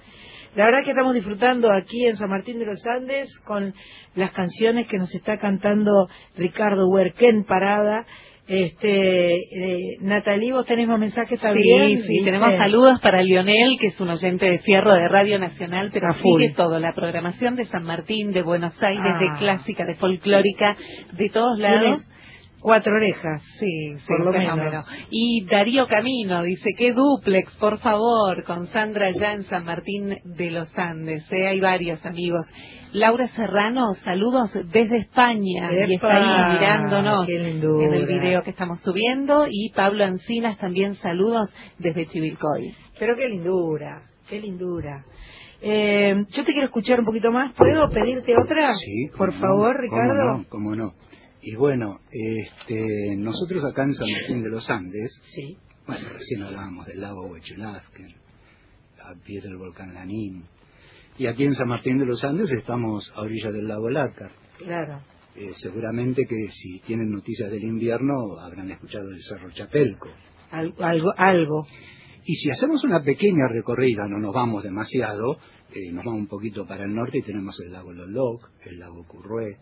La verdad que estamos disfrutando aquí en San Martín de los Andes con las canciones que nos está cantando Ricardo Huerquén Parada. Este, eh, Nathalie, vos tenés más mensajes también. Sí, sí, ¿viste? Tenemos saludos para Lionel, que es un oyente de fierro de Radio Nacional, pero a sigue full. Todo, la programación de San Martín, de Buenos Aires, ah. de clásica, de folclórica, de todos lados. Cuatro orejas, sí, sí, por lo menos. menos. Y Darío Camino dice, qué duplex, por favor, con Sandra ya en San Martín de los Andes. ¿eh? Hay varios amigos. Laura Serrano, saludos desde España. ¡Epa! Y está ahí mirándonos en el video que estamos subiendo. Y Pablo Ancinas también, saludos desde Chivilcoy. Pero qué lindura, qué lindura. Eh, yo te quiero escuchar un poquito más. ¿Puedo pedirte otra? Sí. Por favor, no, Ricardo. Cómo no, cómo no. Y bueno, este, nosotros acá en San Martín de los Andes, sí. Bueno, recién hablábamos del lago Huechulafquen, a pie del volcán Lanín, y aquí en San Martín de los Andes estamos a orillas del lago Lácar. Claro. Eh, seguramente que si tienen noticias del invierno habrán escuchado el Cerro Chapelco. Algo, algo. algo. Y si hacemos una pequeña recorrida, no nos vamos demasiado, eh, nos vamos un poquito para el norte y tenemos el lago Loloc, el lago Currué.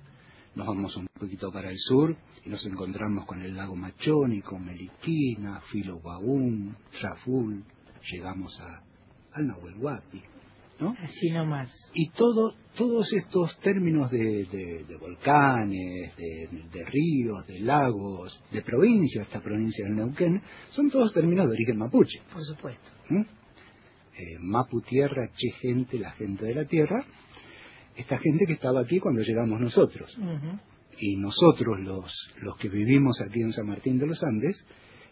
Nos vamos un poquito para el sur y nos encontramos con el lago Machoni, con Meliquina, Filoguaún, Raful, llegamos a, al Nahuel Huapi, ¿no? Así nomás. Y todo, todos estos términos de, de, de volcanes, de, de ríos, de lagos, de provincia, esta provincia del Neuquén, son todos términos de origen mapuche. Por supuesto. ¿Mm? Eh, Mapu tierra, che gente, la gente de la tierra. Esta gente que estaba aquí cuando llegamos nosotros. Uh-huh. Y nosotros, los, los que vivimos aquí en San Martín de los Andes,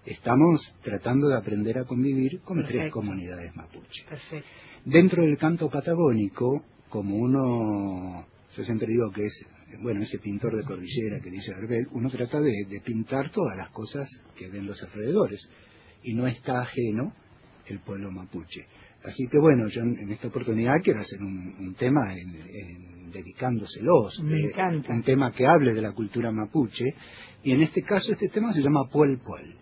estamos tratando de aprender a convivir con Perfecto. Tres comunidades mapuche. Perfecto. Dentro del canto patagónico, como uno, yo siempre digo que es, bueno, ese pintor de cordillera que dice Berbel, uno trata de, de pintar todas las cosas que ven los alrededores. Y no está ajeno el pueblo mapuche. Así que bueno, yo en esta oportunidad quiero hacer un, un tema en, en dedicándoselos, Me de, encanta. Un tema que hable de la cultura mapuche, y en este caso este tema se llama Puel Puel.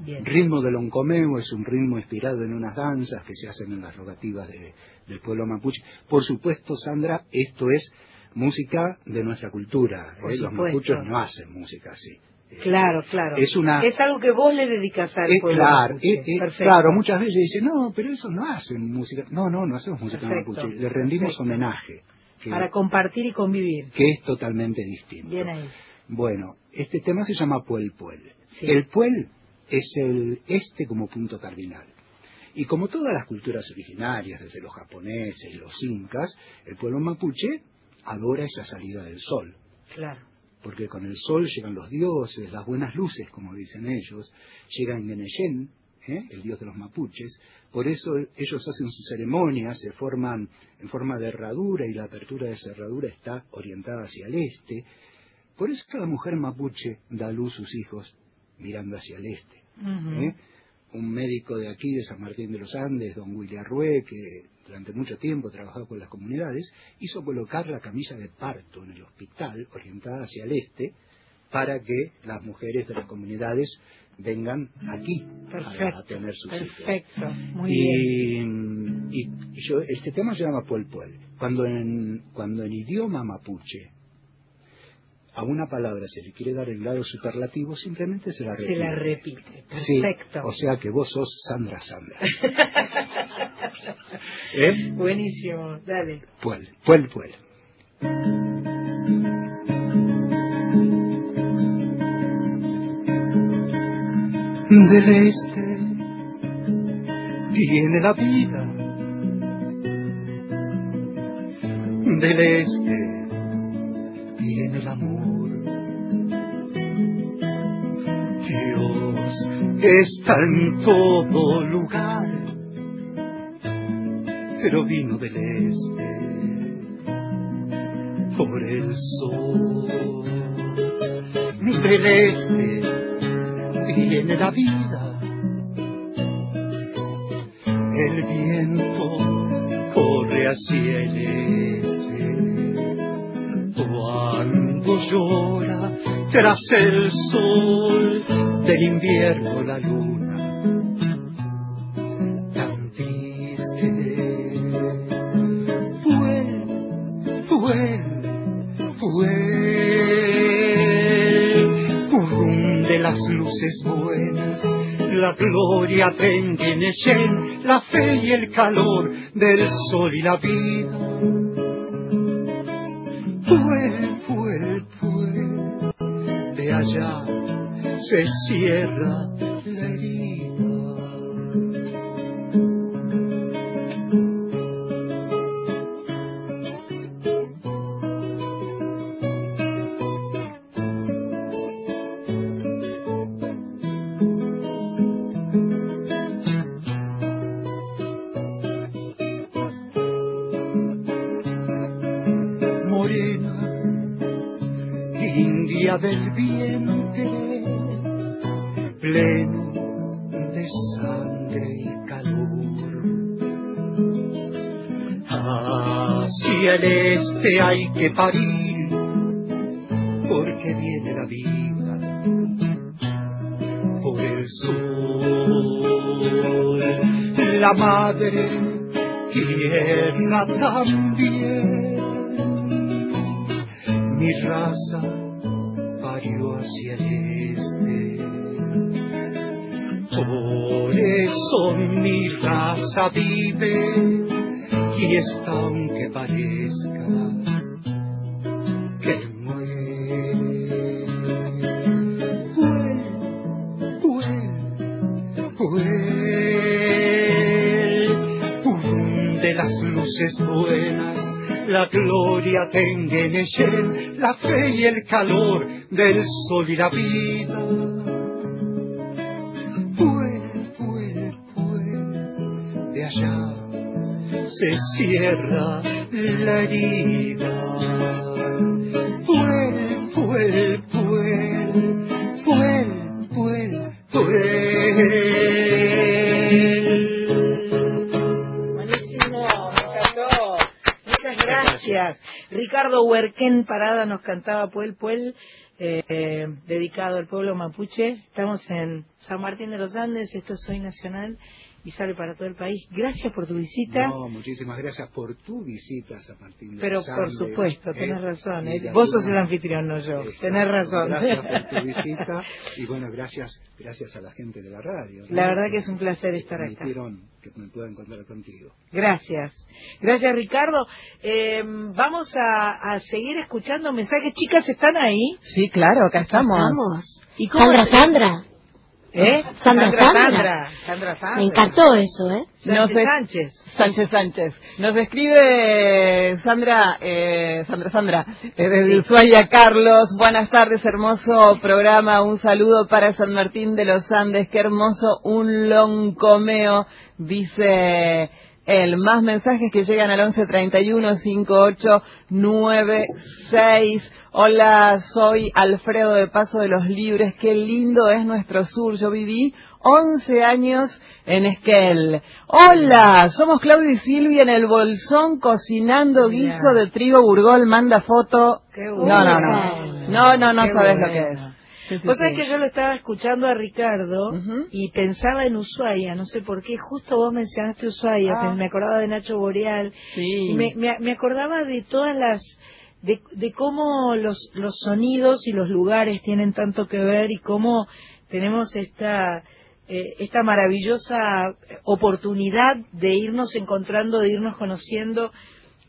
Bien. Ritmo del oncomeo es un ritmo inspirado en unas danzas que se hacen en las rogativas de, del pueblo mapuche. Por supuesto, Sandra, esto es música de nuestra cultura, ¿eh? Los mapuchos no hacen música así. Claro, claro. Es, una... es algo que vos le dedicas al pueblo claro, mapuche. Es, es, claro, muchas veces dicen, no, pero esos no hacen música. No, no, no hacemos música mapuche. Le rendimos Perfecto. Homenaje. Que, para compartir y convivir. Que es totalmente distinto. Bien ahí. Bueno, este tema se llama Puel Puel. Sí. El Puel es el este como punto cardinal. Y como todas las culturas originarias, desde los japoneses, los incas, el pueblo mapuche adora esa salida del sol. Claro. Porque con el sol llegan los dioses, las buenas luces, como dicen ellos, llegan Neneyén, ¿eh?, el dios de los mapuches. Por eso ellos hacen sus ceremonias, se forman en forma de herradura, y la apertura de esa herradura está orientada hacia el este. Por eso cada mujer mapuche da a luz sus hijos mirando hacia el este. Uh-huh. ¿eh? Un médico de aquí, de San Martín de los Andes, don William Rué, que durante mucho tiempo trabajó con las comunidades, hizo colocar la camilla de parto en el hospital, orientada hacia el este, para que las mujeres de las comunidades vengan aquí perfecto, a tener sus hijos. Perfecto, muy y, bien. Y yo, este tema se llama Puel Puel. Cuando en, cuando en idioma mapuche a una palabra se le quiere dar el grado superlativo, simplemente se la repite. Se la repite, perfecto. Sí, o sea que vos sos Sandra Sandra. ¿Eh? Buenísimo, dale. Puel, Puel, Puel. Del este viene la vida. Del este viene el amor. Dios está en todo lugar, pero vino del este por el sol. Del este viene la vida, el viento corre hacia el este. Cuando llora tras el sol del invierno la luna tan triste, puel, puel, puel, purrún de las luces buenas, la gloria del Neneyén, la fe y el calor del sol y la vida. Puel, puel, puel, de allá se cierra la herida. Del vientre pleno de sangre y calor, hacia el este hay que parir, porque viene la vida por el sol. La madre tierra también, mi raza hacia el este, por eso mi raza vive y está, aunque parezca que muere. Puel, puel, puel, purrún de las luces buenas, la gloria del Neneyén, la fe y el calor del sol y la vida. Puel, puel, puel, de allá se cierra la herida. Puel, puel, puel, puel, puel, puel. Gracias. Ricardo Huerquén Parada nos cantaba Puel Puel, eh, dedicado al pueblo mapuche. Estamos en San Martín de los Andes, esto es Soy Nacional y sale para todo el país. Gracias por tu visita. No, muchísimas gracias por tu visita a San Martín de Pero los Andes. Pero por supuesto, tenés eh, razón. Eh, vos sos el anfitrión, no yo. Exacto, tenés razón. Gracias por tu visita y bueno, gracias gracias a la gente de la radio, ¿no? La verdad que es un placer estar me acá. Que me pueda encontrar contigo. Gracias. Gracias, Ricardo. Eh, vamos a, a seguir escuchando mensajes. Chicas, ¿están ahí? Sí, claro, acá estamos. ¿Estamos? ¿Y cómo Sandra, Sandra. ¿Eh? Sandra, Sandra, Sandra. Sandra, Sandra, Sandra. Me encantó eso, ¿eh? Sánchez es... Sánchez. Sánchez Sánchez. Nos escribe Sandra, eh, Sandra, Sandra, desde sí. Ushuaia, Carlos. Buenas tardes, hermoso programa. Un saludo para San Martín de los Andes. Qué hermoso, un loncomeo, dice... El más mensajes que llegan al once treinta y uno cincuenta y ocho noventa y seis. Hola, soy Alfredo de Paso de los Libres. Qué lindo es nuestro sur. Yo viví once años en Esquel. Hola, somos Claudio y Silvia en El Bolsón cocinando guiso de trigo burgol. Manda foto. Qué bueno. No, no, no. No, no, no sabes lo que es. Sí, sí, Vos sabés sí. que yo lo estaba escuchando a Ricardo uh-huh. y pensaba en Ushuaia, no sé por qué, justo vos mencionaste Ushuaia, ah. pues me acordaba de Nacho Boreal, sí. me, me, me acordaba de todas las, de, de cómo los, los sonidos y los lugares tienen tanto que ver y cómo tenemos esta, eh, esta maravillosa oportunidad de irnos encontrando, de irnos conociendo.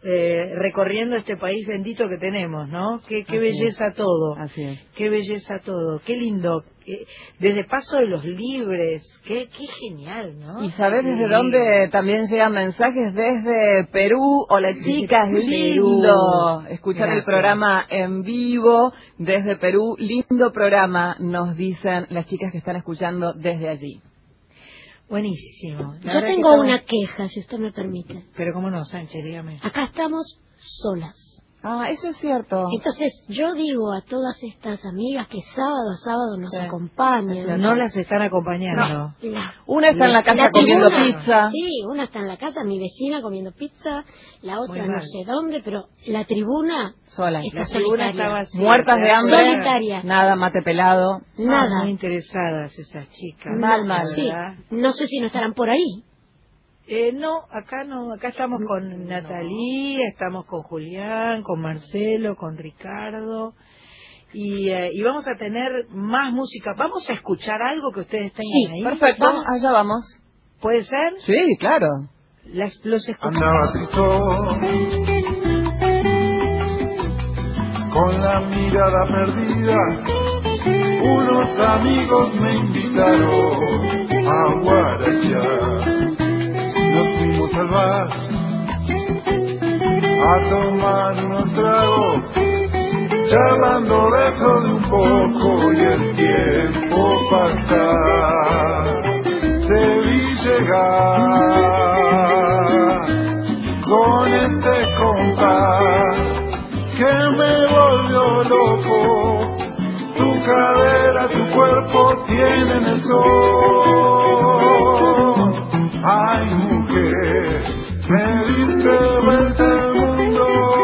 Eh, recorriendo este país bendito que tenemos, ¿no? Qué, qué belleza es. todo, Así es. qué belleza todo, qué lindo, eh, desde Paso de los Libres, qué, qué genial, ¿no? Y sabés sí. desde dónde también llegan mensajes desde Perú. Hola chicas, lindo escuchar Gracias. el programa en vivo desde Perú, lindo programa, nos dicen las chicas que están escuchando desde allí. Buenísimo. La Yo tengo que una queja, si usted me permite. Pero cómo no, Sánchez, dígame. Acá estamos solas. Ah, eso es cierto. Entonces, yo digo a todas estas amigas que sábado a sábado nos sí. acompañan. O sea, no las están acompañando. No, la, una está la, en la casa la comiendo una, pizza. Sí, una está en la casa, mi vecina comiendo pizza, la otra no sé dónde, pero la tribuna sola. Está la tribuna estaba así, muertas de hambre. Solitaria. Nada, mate pelado. Nada. Muy interesadas esas chicas. Mal, mal, sí. No sé si no estarán por ahí. Eh, no, acá no, acá estamos con Nathalie, no. estamos con Julián, con Marcelo, con Ricardo y, eh, y vamos a tener más música. Vamos a escuchar algo que ustedes tengan sí, ahí. Sí, perfecto. Vamos, allá vamos. ¿Puede ser? Sí, claro. Las, los escuchamos. Andaba tristón, con la mirada perdida, unos amigos me invitaron a guarachar. Nos fuimos al bar a tomar unos tragos, charlando dentro de un poco y el tiempo pasar. Te vi llegar con ese compás que me volvió loco. Tu cadera, tu cuerpo tienen el sol. Ay, mujer, me diste vuelta al mundo.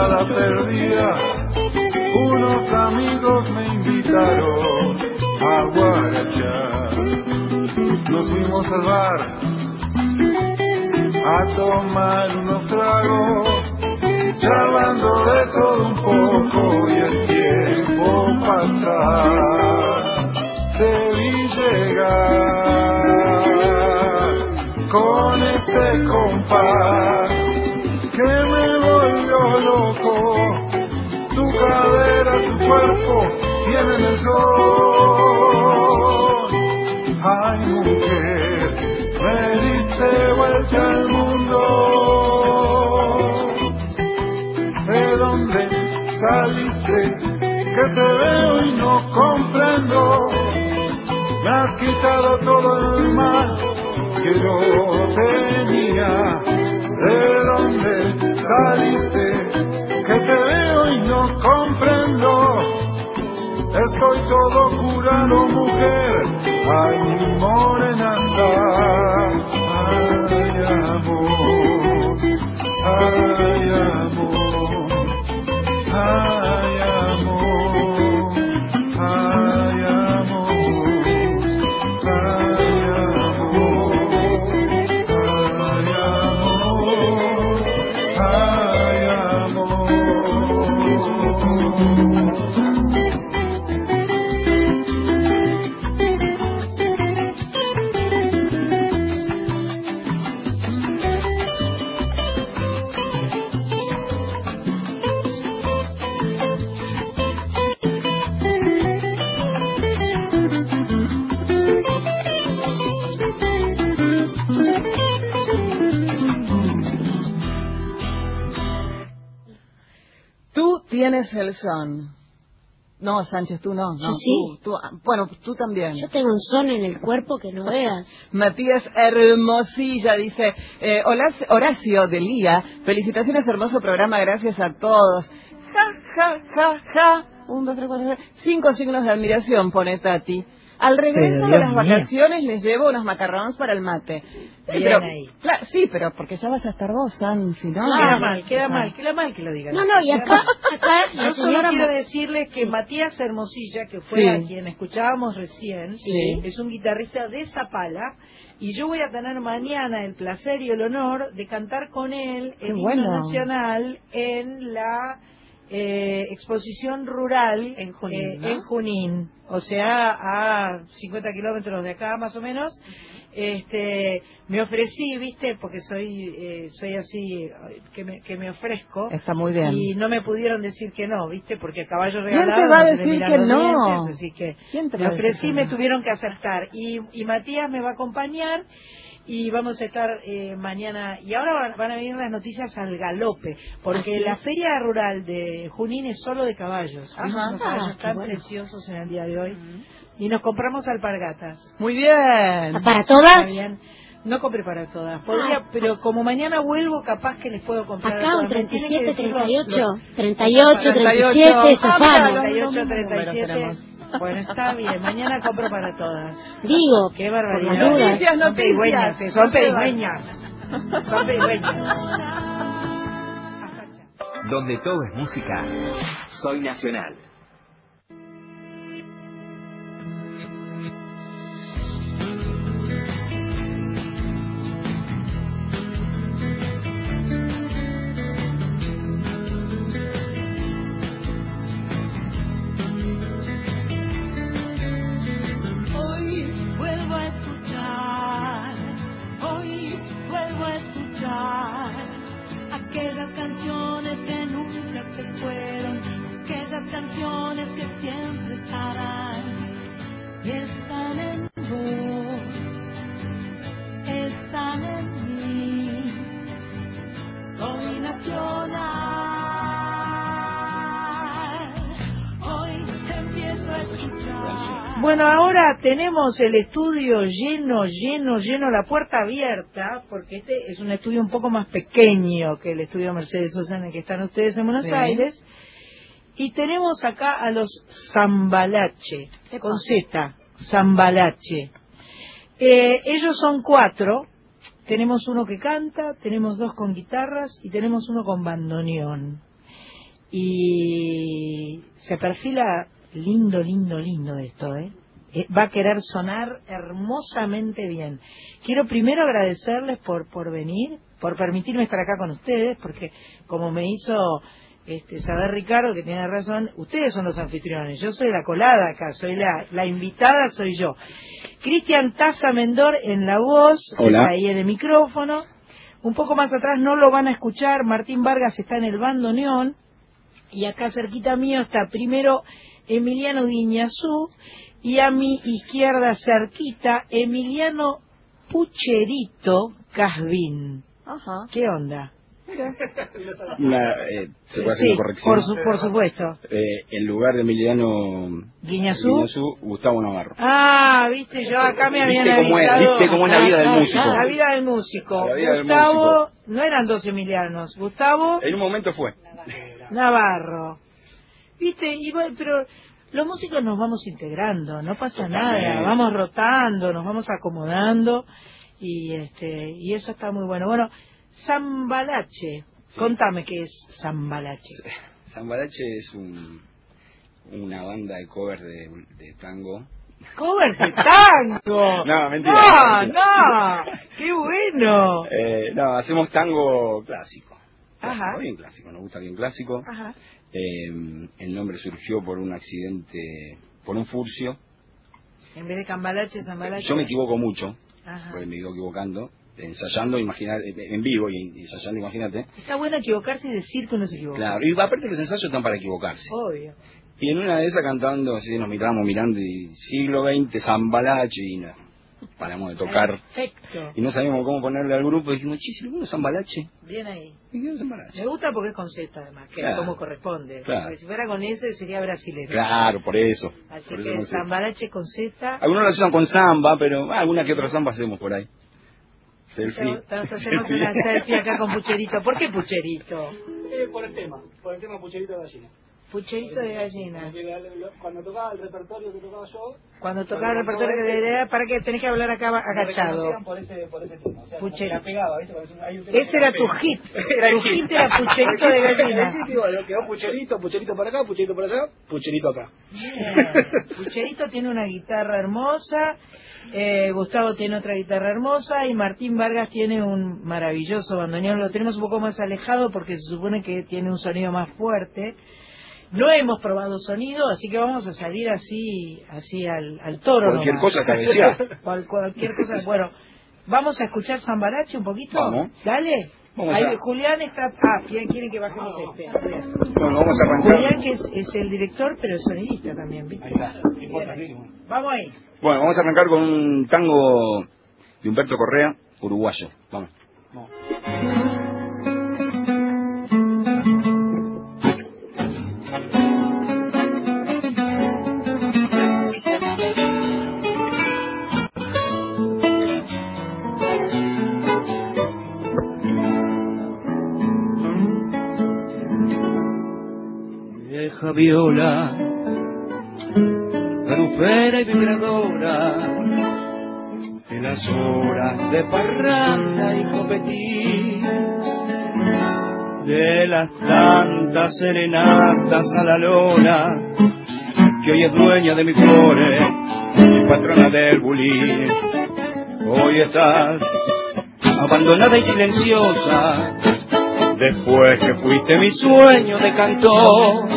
La perdida, unos amigos me invitaron a guarachar. Nos fuimos al bar a tomar unos tragos, charlando de todo un poco y el tiempo pasar. Te vi llegar con ese compás que me volvió loco, tu cadera, tu cuerpo, tienen el sol. Ay, mujer, me diste vuelta al mundo. ¿De dónde saliste? Que te veo y no comprendo. Me has quitado todo el mal que yo tenía. ¿De dónde saliste? Que te veo y no comprendo. Estoy todo curado, mujer. Ay, mi morenaza. Ay, amor. Ay, amor. Ay, amor. Ay, amor. tienes el son. No, Sánchez, tú no. no Yo sí. Tú, tú, bueno, tú también. Yo tengo un son en el cuerpo que no veas. Matías Hermosilla dice, eh, Horacio de Lía, felicitaciones, hermoso programa, gracias a todos. Ja, ja, ja, ja. Un, dos, tres, cuatro, seis. Cinco signos de admiración, pone Tati. Al regreso de las vacaciones les llevo unos macarrones para el mate. Sí, pero, claro, sí, pero porque ya vas a estar vos, San, si no... Queda ah, mal, queda ah. mal, queda mal que lo digas. No, no, y acá... acá yo solo quiero Mo... decirles que sí. Matías Hermosilla, que fue sí. a quien escuchábamos recién, sí. es un guitarrista de Zapala, y yo voy a tener mañana el placer y el honor de cantar con él el himno bueno. nacional en la... Eh, exposición rural en Junín, eh, ¿no? en Junín, o sea, a cincuenta kilómetros de acá más o menos. Este, me ofrecí, viste, porque soy eh, soy así, que me, que me ofrezco. Está muy bien. Y no me pudieron decir que no, viste, porque a caballo regalado. ¿Quién te va a decir que no? Así que me ofrecí, me tuvieron que acertar. Y, y Matías me va a acompañar. Y vamos a estar eh, mañana, y ahora van, van a venir las noticias al galope, porque ah, ¿sí? la feria rural de Junín es solo de caballos. Ajá. Los caballos ah, tan bueno. preciosos en el día de hoy. Uh-huh. Y nos compramos alpargatas. Muy bien. ¿Para todas? Bien. No compré para todas. Podría, ah, pero como mañana vuelvo, capaz que les puedo comprar. Acá un treinta y siete, treinta y ocho, treinta y ocho, treinta y siete, sofá. treinta y ocho, treinta y siete. Bueno, está bien, mañana compro para todas. Digo, qué barbaridad. Noticias, noticias. Son pedigüeñas, son pedigüeñas. Donde todo es música, soy nacional. Bueno, ahora tenemos el estudio lleno, lleno, lleno, la puerta abierta, porque este es un estudio un poco más pequeño que el estudio Mercedes Sosa en el que están ustedes en Buenos sí. Aires. Y tenemos acá a los Zambalache, con Z, Zambalache. Eh, ellos son cuatro, tenemos uno que canta, tenemos dos con guitarras y tenemos uno con bandoneón. Y se perfila... Lindo, lindo, lindo esto, ¿eh? Va a querer sonar hermosamente bien. Quiero primero agradecerles por, por venir, por permitirme estar acá con ustedes, porque como me hizo este, saber Ricardo, que tiene razón, ustedes son los anfitriones, yo soy la colada acá, soy la, la invitada, soy yo. Cristian Taza Mendor en la voz, ahí en el micrófono. Un poco más atrás no lo van a escuchar, Martín Vargas está en el bandoneón, y acá cerquita mío está primero... Emiliano Guiñazú, y a mi izquierda cerquita, Emiliano Pucherito Casbín. Ajá. ¿Qué onda? Una, eh, ¿se puede hacer sí, una corrección? Por, su, por supuesto. Eh, en lugar de Emiliano Guiñazú, Guiñazú, Gustavo Navarro. Ah, viste, yo acá me habían avisado. Viste cómo es la vida ah, del músico. Ah, la vida del músico. La vida Gustavo, del músico. No eran dos Emilianos. Gustavo... En un momento fue. Navarro. Viste, y bueno, pero los músicos nos vamos integrando, no pasa Totalmente. nada, vamos rotando, nos vamos acomodando y este y eso está muy bueno. Bueno, Zambalache, sí. contame qué es Zambalache. Zambalache es un, una banda de covers de, de tango. ¿Covers de tango? No, mentira. No, mentira. no, qué bueno. Eh, no, hacemos tango clásico. clásico Ajá. Bien clásico, nos gusta bien clásico. Ajá. Eh, el nombre surgió por un accidente, por un furcio. En vez de Cambalache, Zambalache. Yo me equivoco mucho, Ajá. porque me iba equivocando, ensayando, imaginar, en vivo y ensayando, imagínate. Está bueno equivocarse y decir que uno se equivoca. Claro, y aparte que los ensayos están para equivocarse. Obvio. Y en una de esas cantando, así nos miramos mirando, y siglo veinte, Zambalache, y nada. paramos de tocar. Perfecto. Y no sabíamos cómo ponerle al grupo, y dijimos, che, si le pongo Zambalache. Bien ahí. Y quedó Zambalache. Me gusta porque es con Z, además, que claro, es como corresponde. Claro. Porque si fuera con S sería brasileño. Claro, por eso. Así por que eso Zambalache con Z. Algunos lo hacen con Zamba, pero ah, alguna que otra Zamba hacemos por ahí. Selfie. Hacemos una selfie acá con Pucherito. ¿Por qué Pucherito? Eh, por el tema, por el tema Pucherito de Gallina. Pucherito de Gallina. Cuando tocaba el repertorio que tocaba yo... Cuando tocaba el repertorio que tocaba yo... ¿Para qué? Tenés que hablar acá agachado. Por ese, por ese tema. O sea, Pucherito. La pegaba, ¿viste? Hay un ese era tu hit. Tu hit era Pucherito de Gallina. Bueno, quedó Pucherito, Pucherito para acá, Pucherito para allá, Pucherito acá. Yeah. Pucherito tiene una guitarra hermosa. Eh, Gustavo tiene otra guitarra hermosa y Martín Vargas tiene un maravilloso bandoneón. Lo tenemos un poco más alejado porque se supone que tiene un sonido más fuerte. No hemos probado sonido, así que vamos a salir así así al, al toro. Cualquier nomás. Cosa cabecea. Cual, cualquier cosa. Bueno, vamos a escuchar Zambalache un poquito. Vamos. Dale. Vamos. Ahí, Julián está... Ah, Julián quiere que bajemos este. Bueno, vamos a arrancar. Julián que es, es el director, pero es sonidista también, ¿viste? Ahí está. Vamos ahí. Bueno, vamos a arrancar con un tango de Humberto Correa, uruguayo. Vamos. Vamos. Vieja viola, barufera y vibradora, en las horas de parranda y copetín, de las tantas serenatas a la lora, que hoy es dueña de mi core y patrona del bulín. Hoy estás abandonada y silenciosa, después que fuiste mi sueño de cantor.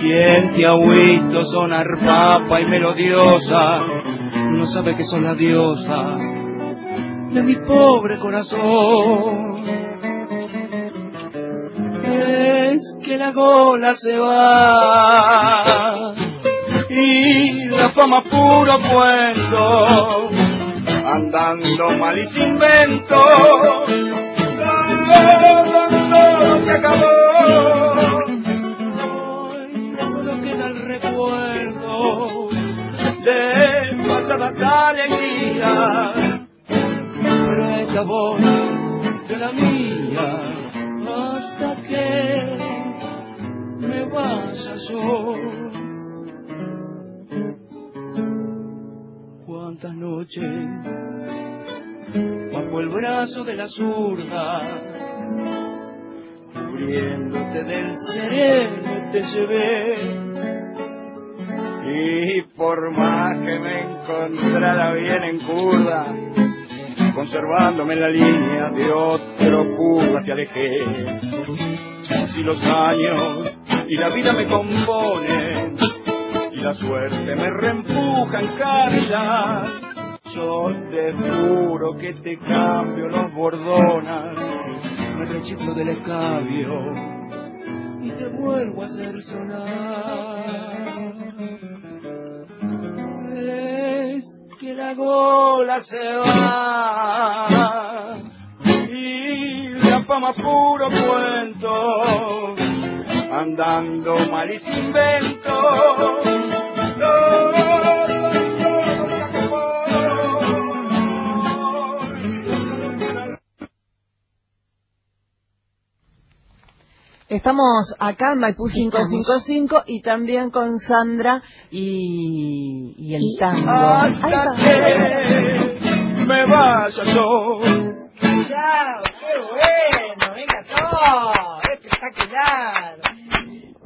Quien te ha oído sonar papa y melodiosa, no sabe que sos la diosa de mi pobre corazón. Es que la gola se va y la fama puro cuento, andando mal y sin vento, todo, todo se acabó. De pasadas alegrías, pero esta voz de la mía, hasta que me vaya yo. Cuántas noches bajo el brazo de la zurda, cubriéndote del sereno te llevé. Y por más que me encontrara bien en curva, conservándome en la línea de otro curva te alejé. Si los años y la vida me componen y la suerte me reempuja en carrila, yo te juro que te cambio los bordonas, me rechiflo del escabio y te vuelvo a hacer sonar. Es que la gola se va y la fama puro cuento, andando mal y sin vento, dolor. Estamos acá en Maipú cinco cinco cinco y también con Sandra y, y el tango. Hasta que me vaya yo. ¡Chao! ¡Qué bueno! ¡Venga todo! ¡Espectacular!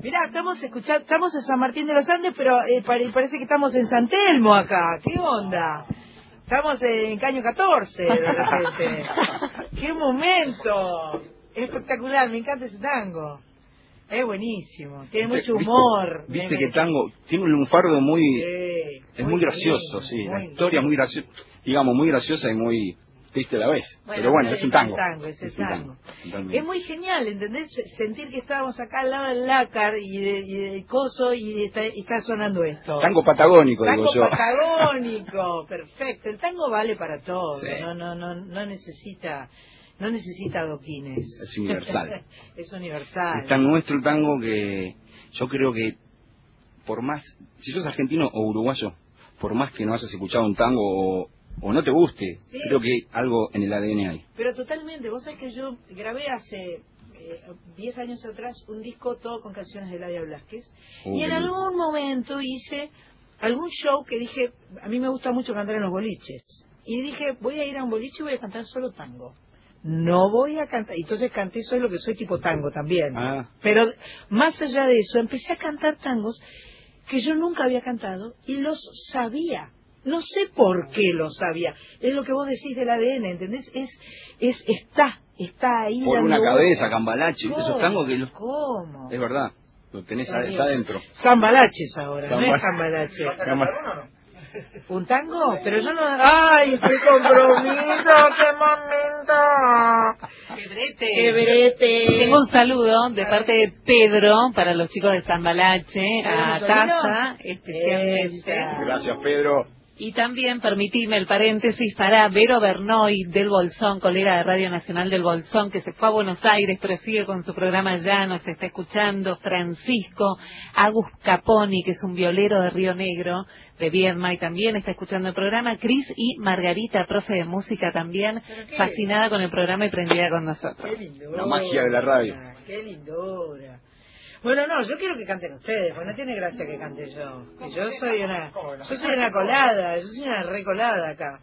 Mirá, estamos escuchando, estamos en San Martín de los Andes, pero eh, parece que estamos en San Telmo acá. ¿Qué onda? Estamos en Caño catorce, de repente. ¡Qué momento! Espectacular, me encanta ese tango. Es buenísimo, tiene mucho humor. Viste, viste que tango tiene un lunfardo muy... Sí, es muy, muy gracioso, bien, sí. Muy la historia bien. Muy graciosa, digamos, muy graciosa y muy triste a la vez. Bueno, pero bueno, es un tango. tango, es, es, tango. Un tango. Es muy genial, ¿entendés? Sentir que estábamos acá al lado del Lácar y del de coso y está, y está sonando esto. Tango patagónico, tango digo yo. Tango patagónico, perfecto. El tango vale para todo, sí. no, no, no, no necesita... No necesita adoquines. Es universal. Es universal. Es tan nuestro el tango que yo creo que, por más, si sos argentino o uruguayo, por más que no hayas escuchado un tango o, o no te guste, ¿sí? Creo que algo en el A D N hay. Pero totalmente, vos sabés que yo grabé hace diez eh, años atrás un disco todo con canciones de Ladia Blasquez. Uy. Y en algún momento hice algún show que dije, a mí me gusta mucho cantar en los boliches. Y dije, voy a ir a un boliche y voy a cantar solo tango. No voy a cantar, entonces canté Soy lo que soy tipo tango también, ah. Pero más allá de eso, empecé a cantar tangos que yo nunca había cantado y los sabía, no sé por qué los sabía, es lo que vos decís del A D N, ¿entendés? Es, es, está, está ahí. Por una cabeza, Cambalache, esos tangos que los... ¿Cómo? Es verdad, lo tenés adentro. Zambalaches ahora, Zambal... no es Zambalache. ¿Un tango? Pero yo no... ¡Ay, estoy compromiso! ¡Qué momento! ¡Qué brete! ¡Qué brete! Tengo un saludo de parte de Pedro para los chicos de Zambalache, a Taza, especialmente. Gracias, Pedro. Y también, permitime el paréntesis, para Vero Bernoy del Bolsón, colega de Radio Nacional del Bolsón, que se fue a Buenos Aires, pero sigue con su programa allá, nos está escuchando. Francisco, Agus Caponi, que es un violero de Río Negro, de Viedma, y también está escuchando el programa. Cris y Margarita, profe de música también, fascinada con el programa y prendida con nosotros. Qué lindura. La magia de la radio. Qué lindura. Bueno, no, yo quiero que canten ustedes, porque no tiene gracia que cante yo. Yo soy una, yo soy una colada, yo soy una recolada acá.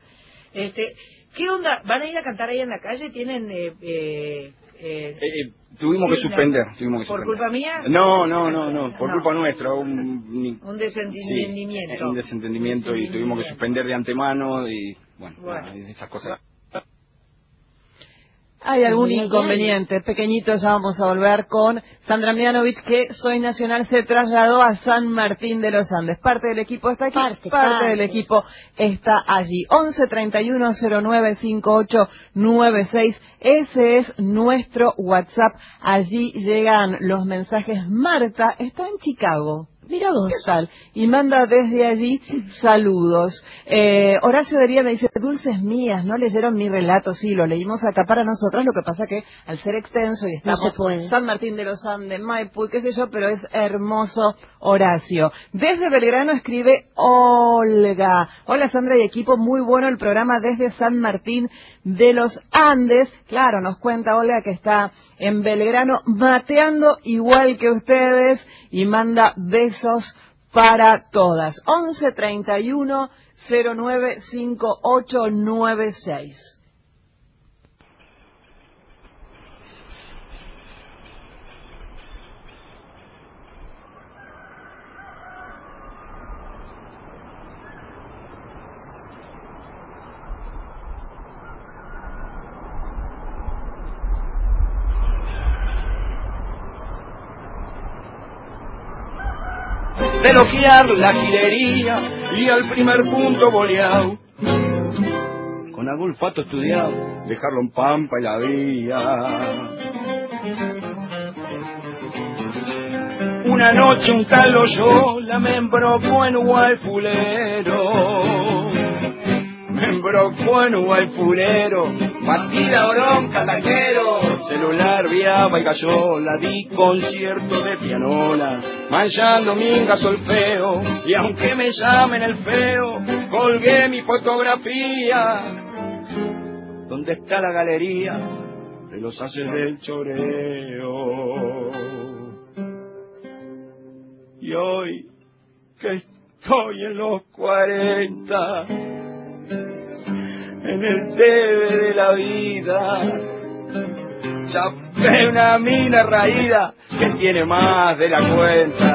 Este, ¿qué onda? ¿Van a ir a cantar ahí en la calle? ¿Tienen...? Eh, eh, eh, eh, tuvimos, sí, que suspender, tuvimos que ¿Por suspender. culpa mía? No, no, no, no, por no. culpa nuestra. Un, un desentendimiento. Sí, un desentendimiento y tuvimos que suspender de antemano y, bueno, bueno. No, esas cosas. Hay algún inconveniente, pequeñito, ya vamos a volver con Sandra Mianovich, que Soy Nacional se trasladó a San Martín de los Andes. Parte del equipo está aquí, parte, parte, parte. del equipo está allí. once treinta y uno cero nueve cinco ocho nueve seis, ese es nuestro WhatsApp. Allí llegan los mensajes. Marta está en Chicago. Mira vos. ¿Qué tal? Y manda desde allí saludos. Eh, Horacio Dería me dice, dulces mías, no leyeron mi relato. Sí, lo leímos acá para nosotras, lo que pasa que al ser extenso y estamos en San Martín de los Andes, Maipú, qué sé yo, pero es hermoso, Horacio. Desde Belgrano escribe Olga. Hola Sandra y equipo, muy bueno el programa desde San Martín de los Andes. Claro, nos cuenta Olga que está en Belgrano mateando igual que ustedes y manda besos para todas. Once treinta y uno cero nueve cinco ocho nueve seis. Elogiar la gilería y al primer punto boleado, con algún olfato estudiado, dejarlo en pampa y la vía. Una noche un tal Loyola me embrocó en Guayfulero, me embrocó en Guayfulero, partida orón cataquero, celular viaba y gallola, di concierto de pianola, manchando minga solfeo, y aunque me llamen el feo, colgué mi fotografía. ¿Dónde está la galería de los haces del choreo? Y hoy que estoy en los cuarenta, en el debe de la vida, chapé una mina raída que tiene más de la cuenta.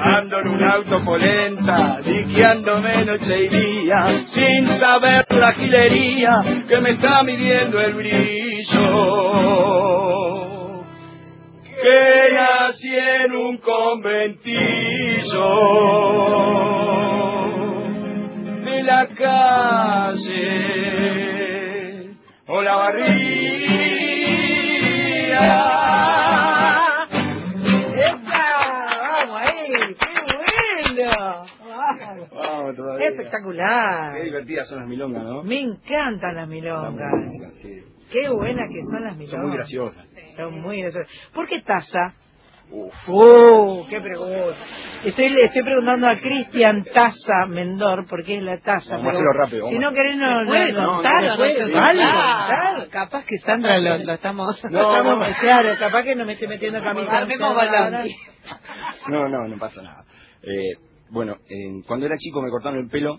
Ando en un auto polenta, diqueándome noche y día, sin saber la gilería que me está midiendo el brillo. Que nací en un conventillo de la calle o la barriga. Vamos, todavía. Espectacular. Qué divertidas son las milongas, ¿no? Me encantan las milongas. La sí. Qué buenas que son las milongas. Son muy graciosas. Sí. Son muy graciosas. ¿Por qué Taza? Uf. ¡Oh, qué pregunta! Estoy, le estoy preguntando a Cristian Taza Mendor por qué es la taza. No, pero rápido, si no querés, no puede contar. Capaz que Sandra lo, lo estamos... No, lo estamos no, claro, capaz que no me estoy metiendo camisa. No, no, no pasa nada. Eh... Bueno, eh, cuando era chico me cortaron el pelo,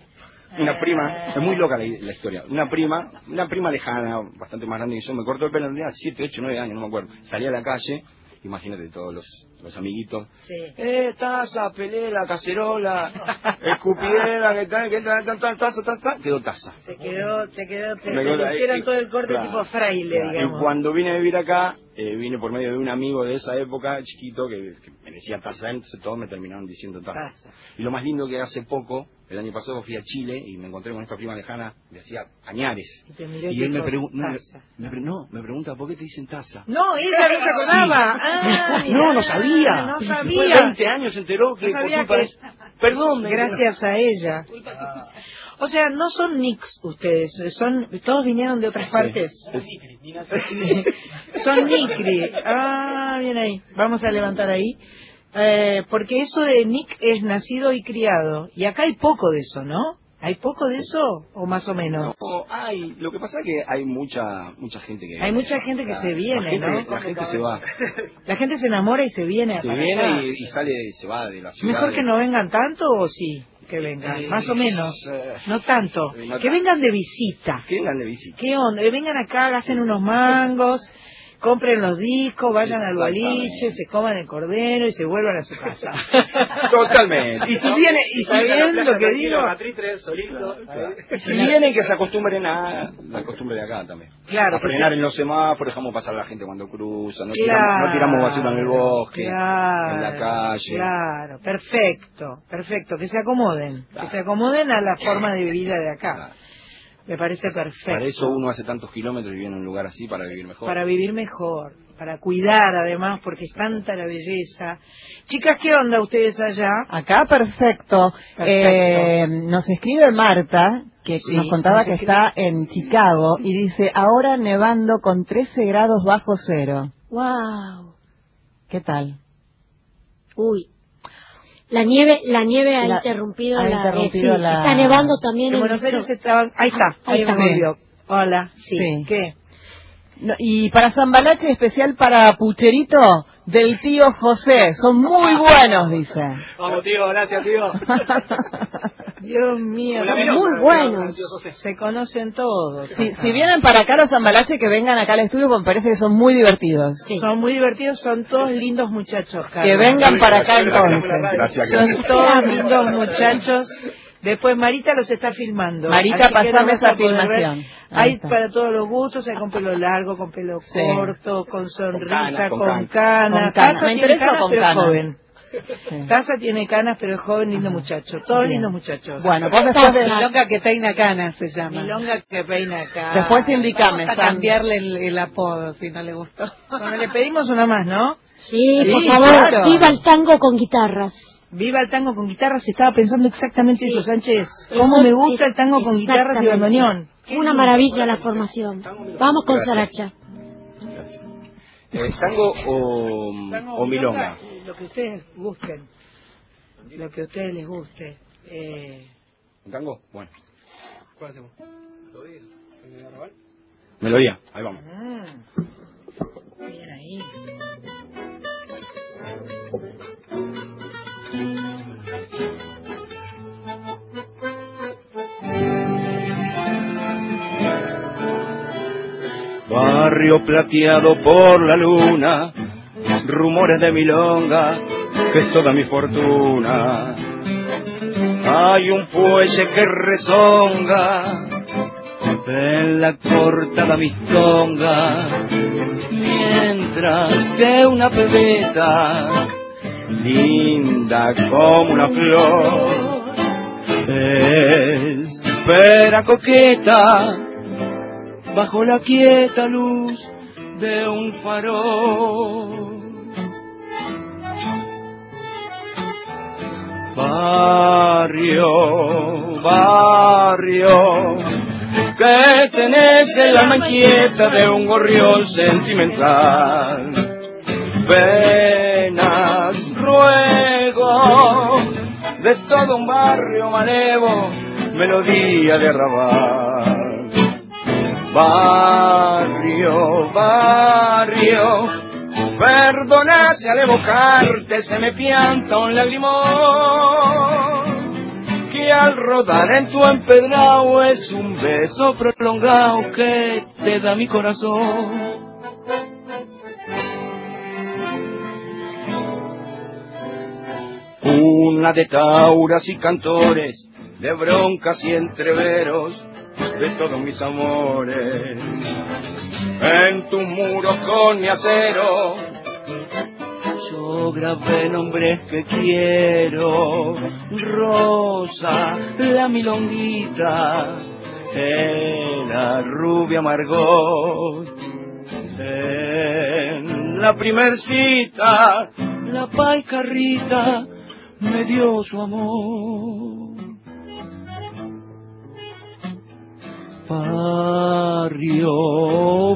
una prima, es muy loca la, la historia, una prima, una prima lejana, bastante más grande que yo, me cortó el pelo, tenía siete, ocho, nueve años, no me acuerdo, salí a la calle, imagínate todos los, los amiguitos, sí. eh, taza, pelela, cacerola, escupidera, que tal, que tal, tal, tal, taza, tal, tal, quedó taza. Se quedó, se quedó, te, quedó, te hicieron eh, todo el corte claro, tipo fraile, claro, digamos. Y cuando vine a vivir acá, eh, vine por medio de un amigo de esa época, chiquito, que, que me decía taza, entonces todos me terminaron diciendo taza. taza. Y lo más lindo que hace poco, el año pasado fui a Chile y me encontré con esta prima lejana, le hacía añares. Y, y él me pregunta, no, pre no, me pregunta, ¿por qué te dicen taza? No, ella no se acordaba. Sí. Ah, no, no sabía. No sabía. Después de veinte años se enteró que no por culpa que... es... Perdón. Gracias a ella. Ah. O sea, no son nicks ustedes, son todos vinieron de otras sí. partes. Es... Son nicri. Ah, bien ahí. Vamos a levantar ahí. Eh, porque eso de Nick es nacido y criado. Y acá hay poco de eso, ¿no? ¿Hay poco de eso? ¿O más o menos? No, hay. Lo que pasa es que hay mucha mucha gente que... Hay mucha gente que la, se viene, la gente, ¿no? La, la gente se va. La gente se enamora y se viene. Se viene y, y sale, se va de la ciudad. ¿Mejor de... que no vengan tanto o sí? Que vengan, eh, más o menos, eh, no tanto. Eh, no que vengan de visita. Que vengan de visita. ¿Qué onda? Que vengan acá, hacen unos mangos... Compren los discos, vayan al boliche, se coman el cordero y se vuelvan a su casa. Totalmente. Y si viene, y si bien lo que digo, solito, si vienen que se acostumbren a la costumbre de acá también. Claro. A frenar en los semáforos, dejamos pasar a la gente cuando cruza, no tiramos, no tiramos basura en el bosque, en la calle. Claro, perfecto, perfecto, que se acomoden, que se acomoden a la forma de vida de acá. Me parece perfecto. Para eso uno hace tantos kilómetros y vive en un lugar así para vivir mejor. Para vivir mejor, para cuidar además, porque es tanta la belleza. Chicas, ¿qué onda ustedes allá? Acá perfecto. perfecto. Eh, nos escribe Marta, que sí, nos contaba nos que escribe... está en Chicago, y dice, ahora nevando con trece grados bajo cero. ¡Wow! ¿Qué tal? Uy. La nieve, la nieve ha la, interrumpido, ha interrumpido la, eh, sí, la... Está nevando también en Buenos Aires. Estaban... Ahí está, ahí, ahí está. Volvió. Hola, sí. sí. ¿Qué? No, y para Zambalache, especial para Pucherito, del tío José. Son muy buenos, dice. Vamos, tío, gracias, tío. Dios mío, son muy buenos. Se conocen todos. Si, si vienen para acá los Zambalache, que vengan acá al estudio, porque me parece que son muy divertidos. Sí. Son muy divertidos, son todos lindos muchachos. Carlos. Que vengan para acá entonces. Gracias, gracias. Son todos lindos muchachos. Después Marita los está filmando. Marita, pasame esa filmación. Hay para todos los gustos, hay con pelo largo, con pelo sí. corto, con sonrisa, con canas. Taza tiene canas, pero es joven. Sí. Taza tiene canas, pero es joven, lindo Ajá. muchacho. Todos Bien. lindos muchachos. Bueno, vos después de Milonga que peina canas se llama. Milonga que peina canas. Después indicame. Vamos a cambiarle el, el apodo, si no le gustó. Bueno, le pedimos una más, ¿no? Sí, sí por favor, claro. Viva el tango con guitarras. Viva el tango con guitarras, estaba pensando exactamente sí. eso, Sánchez. ¿Cómo eso, me gusta el tango con guitarras y bandoneón? Una maravilla la formación. Vamos con Saracha. Eh, ¿Tango o, o milonga? Lo que ustedes gusten. Lo que a ustedes les guste. Eh... ¿Tango? Bueno. ¿Cuál hacemos? ¿Melodía? Melodía, ahí vamos. Ah, bien ahí. Barrio plateado por la luna, rumores de milonga, que es toda mi fortuna. Hay un fuelle que rezonga en la cortada mistonga, mientras que una pebeta linda como una flor espera coqueta bajo la quieta luz de un farol. Barrio, barrio, que tenés el alma inquieta de un gorrión sentimental. Venas, ruego, de todo un barrio malevo, melodía de arrabal. Barrio, barrio, perdona si al evocarte se me pianta un lagrimón, que al rodar en tu empedrado es un beso prolongado que te da mi corazón. Una de tauras y cantores, de broncas y entreveros, de todos mis amores. En tus muros con mi acero yo grabé nombres que quiero. Rosa, la milonguita, la rubia Margot. En la primer cita la paicarrita me dio su amor. Barrio,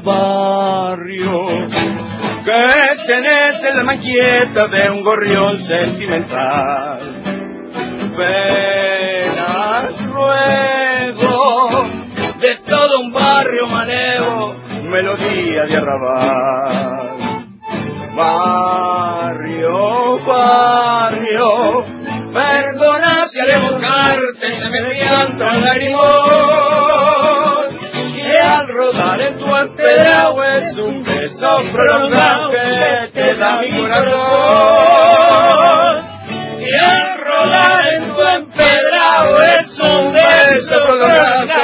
barrio, que tenés el alma inquieta de un gorrión sentimental. Venas, ruego, de todo un barrio manejo, melodía de arrabal. Barrio, barrio, perdona si al evocarte se me pianta el lagrimón, al rodar en tu empedrado es un beso prolongado que te da mi corazón. Y al rodar en tu empedrado es un beso prolongado que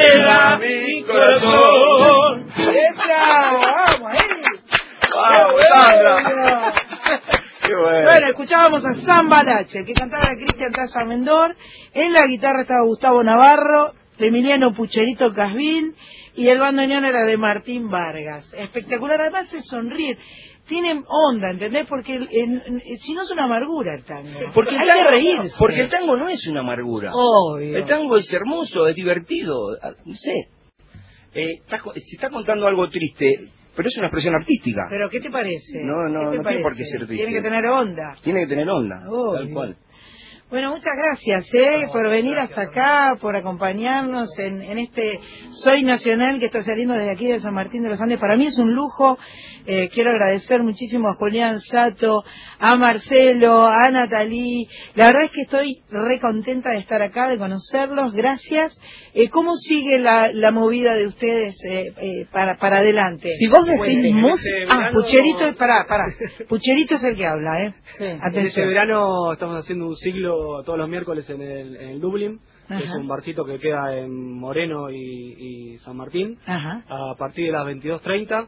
te da mi corazón. ¡Bravo! ¡Vamos ahí! ¡Vamos, Sandra! ¡Qué bueno! Bueno, escuchábamos a Zambalache, que cantaba Cristian Taza Mendor. En la guitarra estaba Gustavo Navarro, de Emiliano Pucherito Casbín, y el bandoneón era de Martín Vargas. Espectacular, además es sonreír. Tienen onda, ¿entendés? Porque el, el, el, si no es una amargura el tango. Porque hay que reírse. Porque el tango no es una amargura. Obvio. El tango es hermoso, es divertido. No sé. Eh, está, se está contando algo triste, pero es una expresión artística. ¿Pero qué te parece? No, no, no tiene por qué ser triste. Tiene que tener onda. Tiene que tener onda, obvio. Tal cual. Bueno, muchas gracias eh, por venir hasta acá, por acompañarnos en, en este Soy Nacional que está saliendo desde aquí de San Martín de los Andes. Para mí es un lujo. Eh, quiero agradecer muchísimo a Julián Sato, a Marcelo, a Nathalie. La verdad es que estoy re contenta de estar acá, de conocerlos. Gracias. Eh, ¿Cómo sigue la, la movida de ustedes eh, eh, para, para adelante? Si vos decís música... Este verano... Ah, Pucherito, pará, pará. Pucherito es el que habla, ¿eh? Sí. Atención. Este verano estamos haciendo un ciclo todos los miércoles en el, en el Dublín, que es un barcito que queda en Moreno y, y San Martín. Ajá. A partir de las veintidós treinta,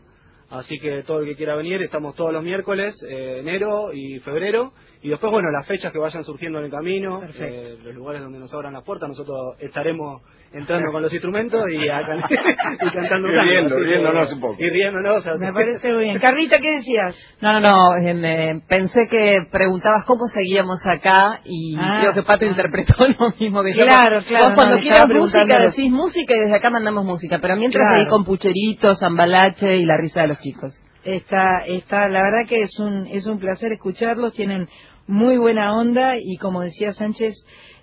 así que todo el que quiera venir, estamos todos los miércoles, eh, enero y febrero, y después, bueno, las fechas que vayan surgiendo en el camino, eh, los lugares donde nos abran las puertas, nosotros estaremos entrando con los instrumentos y, a can y cantando. Y riendo, riéndonos un poco. Y riéndonos. Así. Me parece muy bien. Carlita, ¿qué decías? No, no, no, eh, pensé que preguntabas cómo seguíamos acá y ah, creo que Pato ah. interpretó lo mismo que yo. Claro, claro. Vos no, cuando quieras música decís música y desde acá mandamos música, pero mientras claro. ahí con Pucheritos, Zambalache y la risa de los chicos. Está, está, la verdad que es un, es un placer escucharlos, tienen muy buena onda y como decía Sánchez,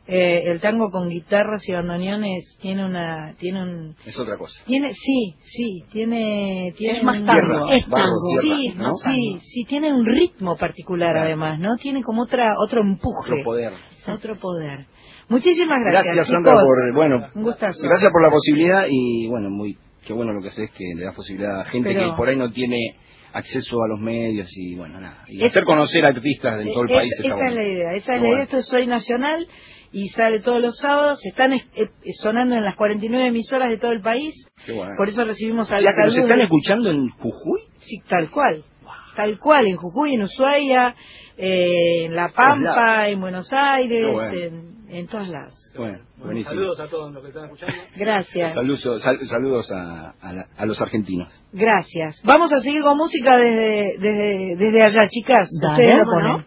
eh, el tango con guitarras y bandoneones tiene una, tiene un... Es otra cosa. Tiene, sí, sí, tiene... tiene es más tango. Es tango. Sí, ¿no? sí, sí, tiene un ritmo particular además, ¿no? Tiene como otra, otro empuje. Otro poder. Otro poder. Muchísimas gracias. Gracias, Sandra, chicos, por, bueno, un gustazo. Gracias por la posibilidad y, bueno, muy... Qué bueno lo que hace es que le da posibilidad a gente pero, que por ahí no tiene acceso a los medios y bueno, nada. Y es, hacer conocer artistas de todo el es, país. Esa bueno. es la idea, esa es bueno. la idea. Esto es Soy Nacional y sale todos los sábados. Están es, es, sonando en las cuarenta y nueve emisoras de todo el país. Qué bueno. Por eso recibimos a o sea, los saludos. ¿Se están escuchando en Jujuy? Sí, tal cual. Wow. Tal cual, en Jujuy, en Ushuaia, eh, en La Pampa, en Buenos Aires, bueno. en... en todos lados. Bueno, buenísimo. Saludos a todos los que están escuchando. Gracias. Saludos, sal, saludos a, a, la, a los argentinos. Gracias. Vamos a seguir con música desde, desde, desde allá, chicas. Dale, ustedes la ponen, ¿no?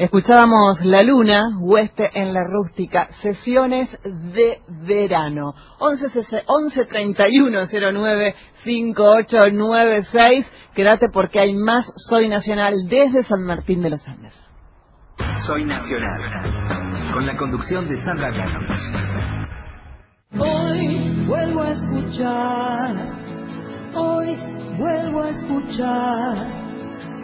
Escuchábamos La Luna, Huésped en la Rústica, sesiones de verano. once treinta y uno cero nueve cinco ocho nueve seis. Quédate porque hay más Soy Nacional desde San Martín de los Andes. Soy Nacional, con la conducción de Sandra. Hoy vuelvo a escuchar, hoy vuelvo a escuchar.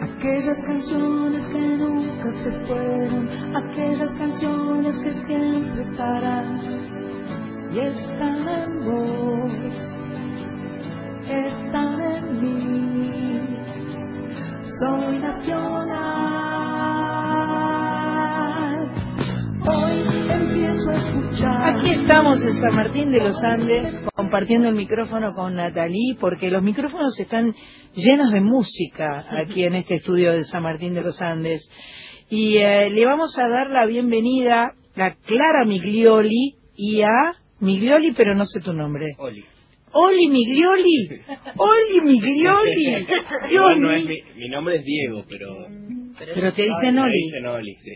Aquellas canciones que nunca se fueron, aquellas canciones que siempre estarán y estamos, están en mí. Soy nacional. Hoy empiezo a escuchar. Aquí estamos en San Martín de los Andes compartiendo el micrófono con Nathalie, porque los micrófonos están llenos de música aquí en este estudio de San Martín de los Andes. Y eh, le vamos a dar la bienvenida a Clara Miglioli y a... Miglioli, pero no sé tu nombre. Oli. Oli Miglioli. Oli Miglioli. Dios, no es mi, mi nombre es Diego, pero... Pero, pero te dicen Oli. Te dicen Oli, sí.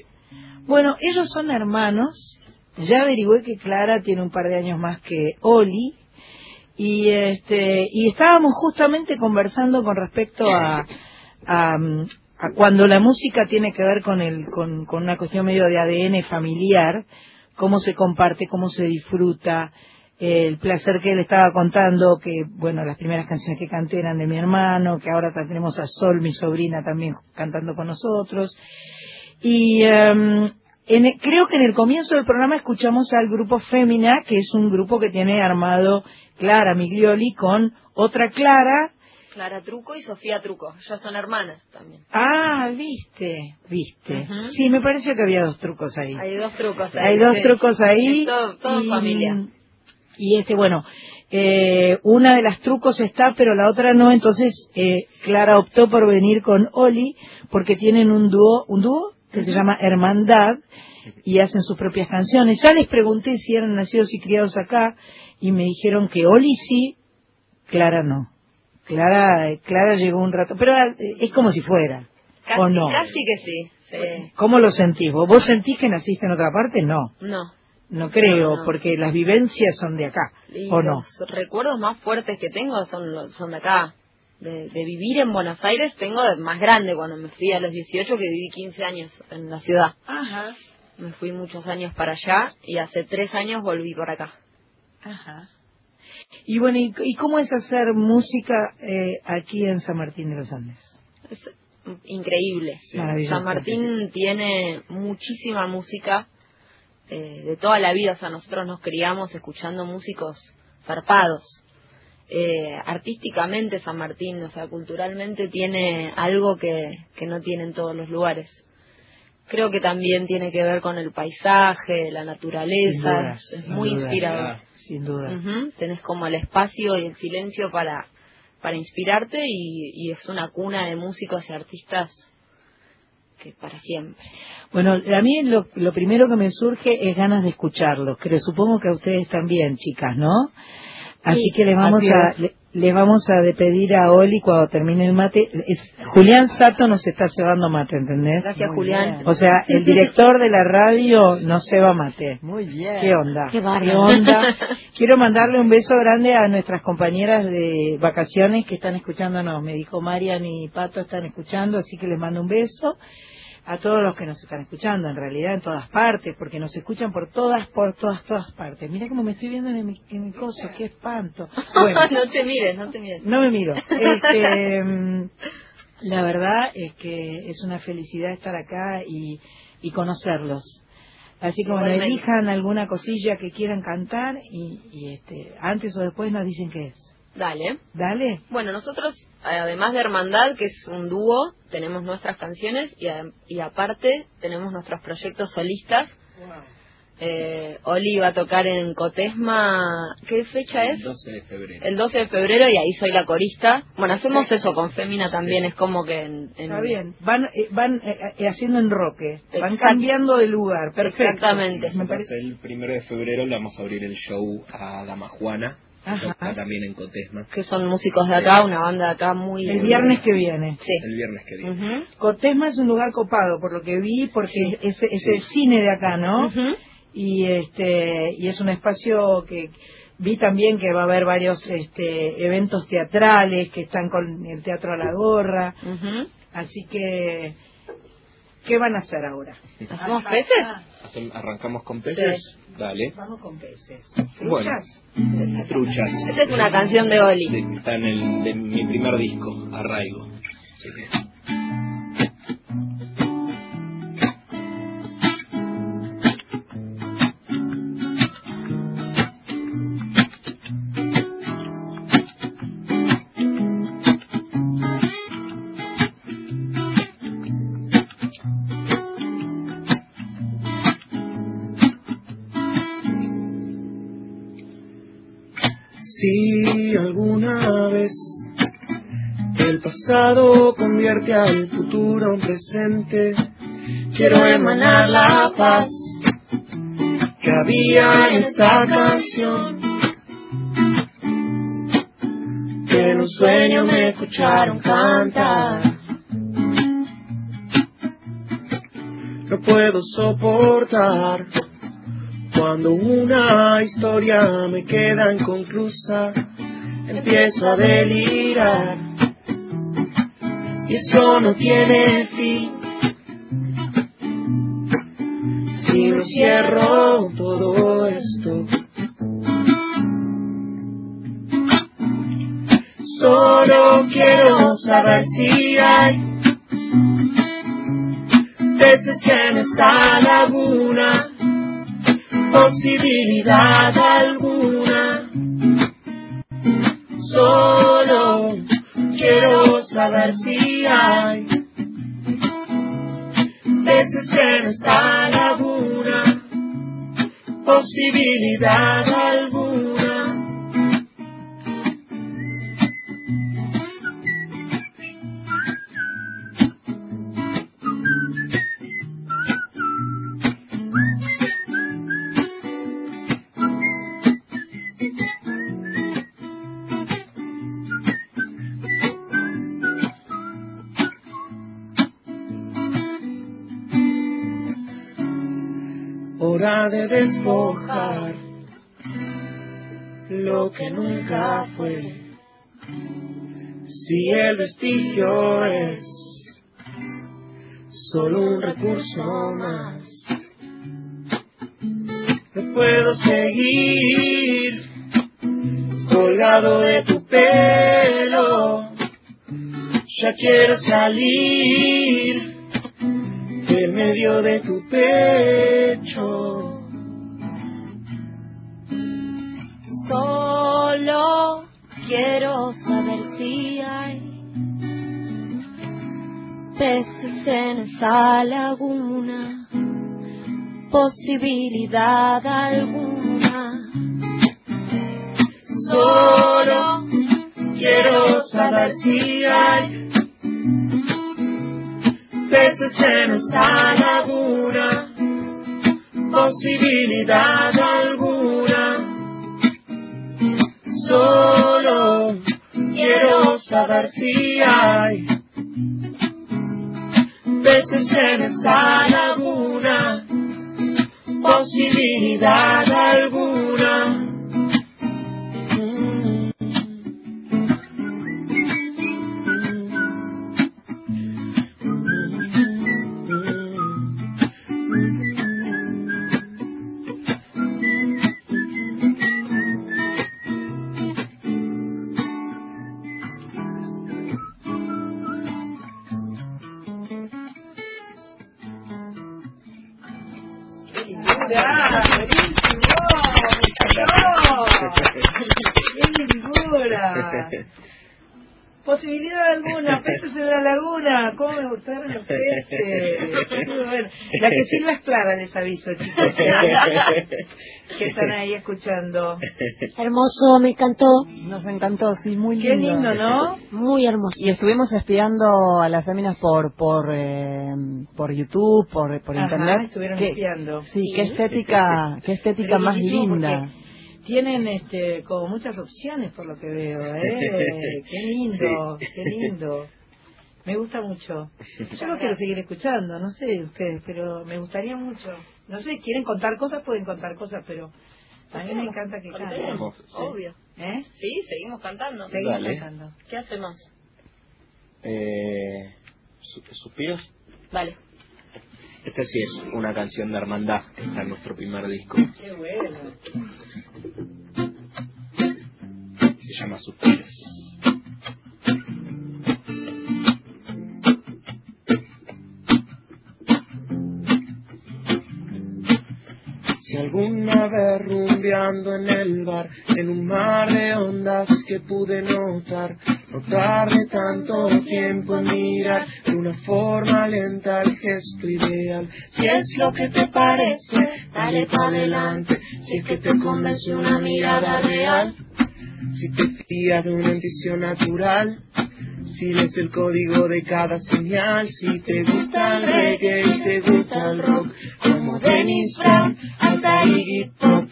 Bueno, ellos son hermanos. Ya averigüé que Clara tiene un par de años más que Oli. Y, este, y estábamos justamente conversando con respecto a... a a cuando la música tiene que ver con el con, con una cuestión medio de A D N familiar, cómo se comparte, cómo se disfruta, eh, el placer que él estaba contando, que bueno, las primeras canciones que canté eran de mi hermano, que ahora tenemos a Sol, mi sobrina, también cantando con nosotros. Y um, en, creo que en el comienzo del programa escuchamos al grupo Fémina, que es un grupo que tiene armado Clara Miglioli con otra Clara, Clara Truco y Sofía Truco, ya son hermanas también. Ah, viste, viste. Uh-huh. Sí, me pareció que había dos trucos ahí. Hay dos trucos ahí. Hay dos sí. trucos ahí. Es todo, todo y, familia. Y este, bueno, eh, una de las trucos está, pero la otra no, entonces eh, Clara optó por venir con Oli, porque tienen un dúo, un dúo que se llama Hermandad, y hacen sus propias canciones. Ya les pregunté si eran nacidos y criados acá, y me dijeron que Oli sí, Clara no. Clara, Clara llegó un rato, pero es como si fuera, casi, ¿o no? Casi que sí, sí. ¿Cómo lo sentís vos? ¿Vos sentís que naciste en otra parte? No. No. No creo, no, no. Porque las vivencias son de acá, y ¿o no? Los recuerdos más fuertes que tengo son, son de acá. De, de vivir en Buenos Aires tengo más grande, cuando me fui a los dieciocho, que viví quince años en la ciudad. Ajá. Me fui muchos años para allá y hace tres años volví por acá. Ajá. Y bueno, ¿y, y cómo es hacer música eh, aquí en San Martín de los Andes? Es increíble. Sí, San Martín tiene muchísima música eh, de toda la vida. O sea, nosotros nos criamos escuchando músicos zarpados. Eh, artísticamente San Martín, o sea, culturalmente tiene algo que, que no tienen todos los lugares. Creo que también tiene que ver con el paisaje, la naturaleza, duda, es muy duda, inspirador. Sin duda. Uh-huh. Tenés como el espacio y el silencio para, para inspirarte y, y es una cuna de músicos y artistas que para siempre. Bueno, a mí lo, lo primero que me surge es ganas de escucharlos, que supongo que a ustedes también, chicas, ¿no? Así sí, que les vamos a... Le, les vamos a pedir a Oli cuando termine el mate. Es, Julián Sato nos está cebando mate, ¿entendés? Gracias, muy Julián. Bien. O sea, el director de la radio nos ceba mate. Muy bien. ¿Qué onda? Qué, ¿Qué onda? Quiero mandarle un beso grande a nuestras compañeras de vacaciones que están escuchándonos. Me dijo Marian y Pato están escuchando, así que les mando un beso. A todos los que nos están escuchando, en realidad, en todas partes, porque nos escuchan por todas, por todas, todas partes. Mira cómo me estoy viendo en mi, en mi coso, qué espanto. Bueno, no te mires, no te mires. No me miro. Este, la verdad es que es una felicidad estar acá y, y conocerlos. Así que bueno, elijan alguna cosilla que quieran cantar y, y este, antes o después nos dicen qué es. Dale. Dale. Bueno, nosotros, además de Hermandad, que es un dúo, tenemos nuestras canciones y, a, y aparte tenemos nuestros proyectos solistas. Wow. Eh, Oli va a tocar en Cotesma, ¿qué fecha es? El doce de febrero. El doce de febrero y ahí soy la corista. Bueno, hacemos eso con Fémina también, sí. Es como que... En, en... Está bien, van eh, van eh, haciendo enroque, van cambiando de lugar, perfecto. Exactamente. Me parece... El primero de febrero le vamos a abrir el show a Damajuana. Ajá. También en Cotesma, que son músicos de acá, una banda de acá muy... El viernes que viene. Sí. El viernes que viene. Uh-huh. Cotesma es un lugar copado, por lo que vi, porque sí. es, es sí. el cine de acá, ¿no? Uh-huh. Y este y es un espacio que vi también que va a haber varios este, eventos teatrales que están con el teatro a la gorra. Uh-huh. Así que... ¿Qué van a hacer ahora? ¿Hacemos peces? ¿Arrancamos con peces? Sí. Dale. Vamos con peces. ¿Truchas? Bueno, truchas. Esta es una canción de Oli. De, está en el, de mi primer disco, Arraigo. Sí, sí. Si alguna vez el pasado convierte al futuro en presente, quiero emanar la paz que había esa canción, que en un sueño me escucharon cantar. No puedo soportar cuando una historia me queda inconclusa. Empiezo a delirar y eso no tiene fin. Si no cierro todo esto, solo quiero saber si hay peces en esa laguna, posibilidad alguna. Solo quiero saber si hay peces en esa laguna, posibilidad alguna. Hora de despojar lo que nunca fue. Si el vestigio es solo un recurso más, no puedo seguir colgado de tu pelo. Ya quiero salir en medio de tu pecho. Solo quiero saber si hay peces en esa laguna, posibilidad alguna. Solo quiero saber si hay peces en esa laguna, posibilidad alguna. Solo quiero saber si hay peces en esa laguna, posibilidad alguna. Posibilidad alguna, peces en la laguna, cómo me gustaron los peces. Muy bueno. La que sirva es Clara, les aviso, chicos, que están ahí escuchando. Hermoso, me encantó. Nos encantó, sí, muy lindo. Qué lindo, ¿no? Muy hermoso. Y estuvimos espiando a las féminas por por eh, por YouTube, por por Ajá, internet. Estuvieron qué, espiando. Sí, sí, qué estética, qué estética más linda. Tienen este, como muchas opciones por lo que veo, ¿eh? Qué lindo, sí. Qué lindo. Me gusta mucho. Yo lo quiero seguir escuchando, no sé ustedes, pero me gustaría mucho. No sé, quieren contar cosas, pueden contar cosas, pero a mí me encanta que canten. Obvio. ¿Eh? Sí, seguimos cantando. Seguimos Dale. cantando. ¿Qué hacemos? Eh, ¿Suspiros? Vale. Esta sí es una canción de Hermandad, que está en nuestro primer disco. ¡Qué bueno! Se llama Suspiros. Si alguna vez rumbeando en el bar, en un mar de ondas que pude notar, no tardé tanto tiempo en mirar de una forma lenta el gesto ideal. Si es lo que te parece, dale para adelante, si es que te convence una mirada real, si te fías de una intuición natural, Si lees el código de cada señal, si te gusta el reggae y te gusta el rock, como Dennis Brown, hasta Iggy Pop,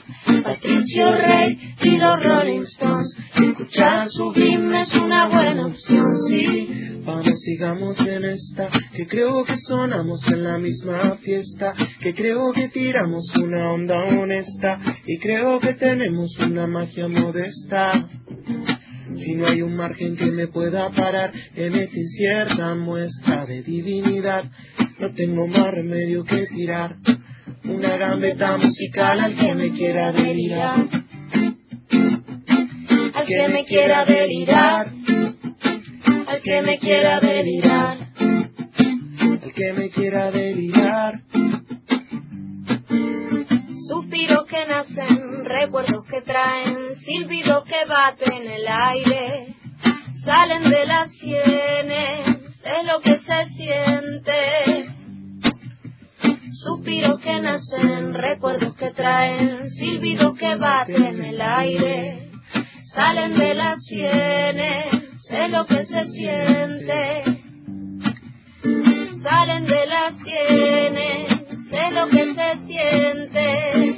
Patricio Rey y los Rolling Stones, escuchar Sublime es una buena opción. Sí, vamos, sigamos en esta, que creo que sonamos en la misma fiesta, que creo que tiramos una onda honesta, y creo que tenemos una magia modesta. Si no hay un margen que me pueda parar, en esta incierta muestra de divinidad, no tengo más remedio que tirar una gambeta musical al que me quiera delirar, al que me quiera delirar, al que me quiera delirar, al que me quiera delirar. Suspiros que nacen, recuerdos que traen, silbidos que baten el aire, salen de las sienes, es lo que se siente. Suspiros que nacen, recuerdos que traen, silbidos que baten el aire, salen de las sienes, es lo que se siente. Salen de las sienes, es lo que se siente.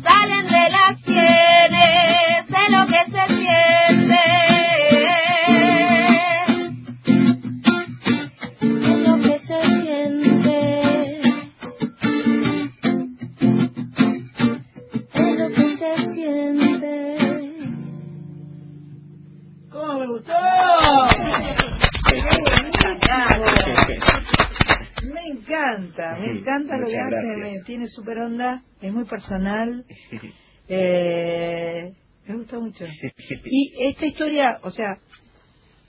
Salen de las sienes, es lo que se siente, es lo que se siente, es lo que se siente. ¡Cómo me gustó! Me encanta, me encanta lo que hace, tiene super onda, es muy personal, eh, me gusta mucho. Y esta historia, o sea,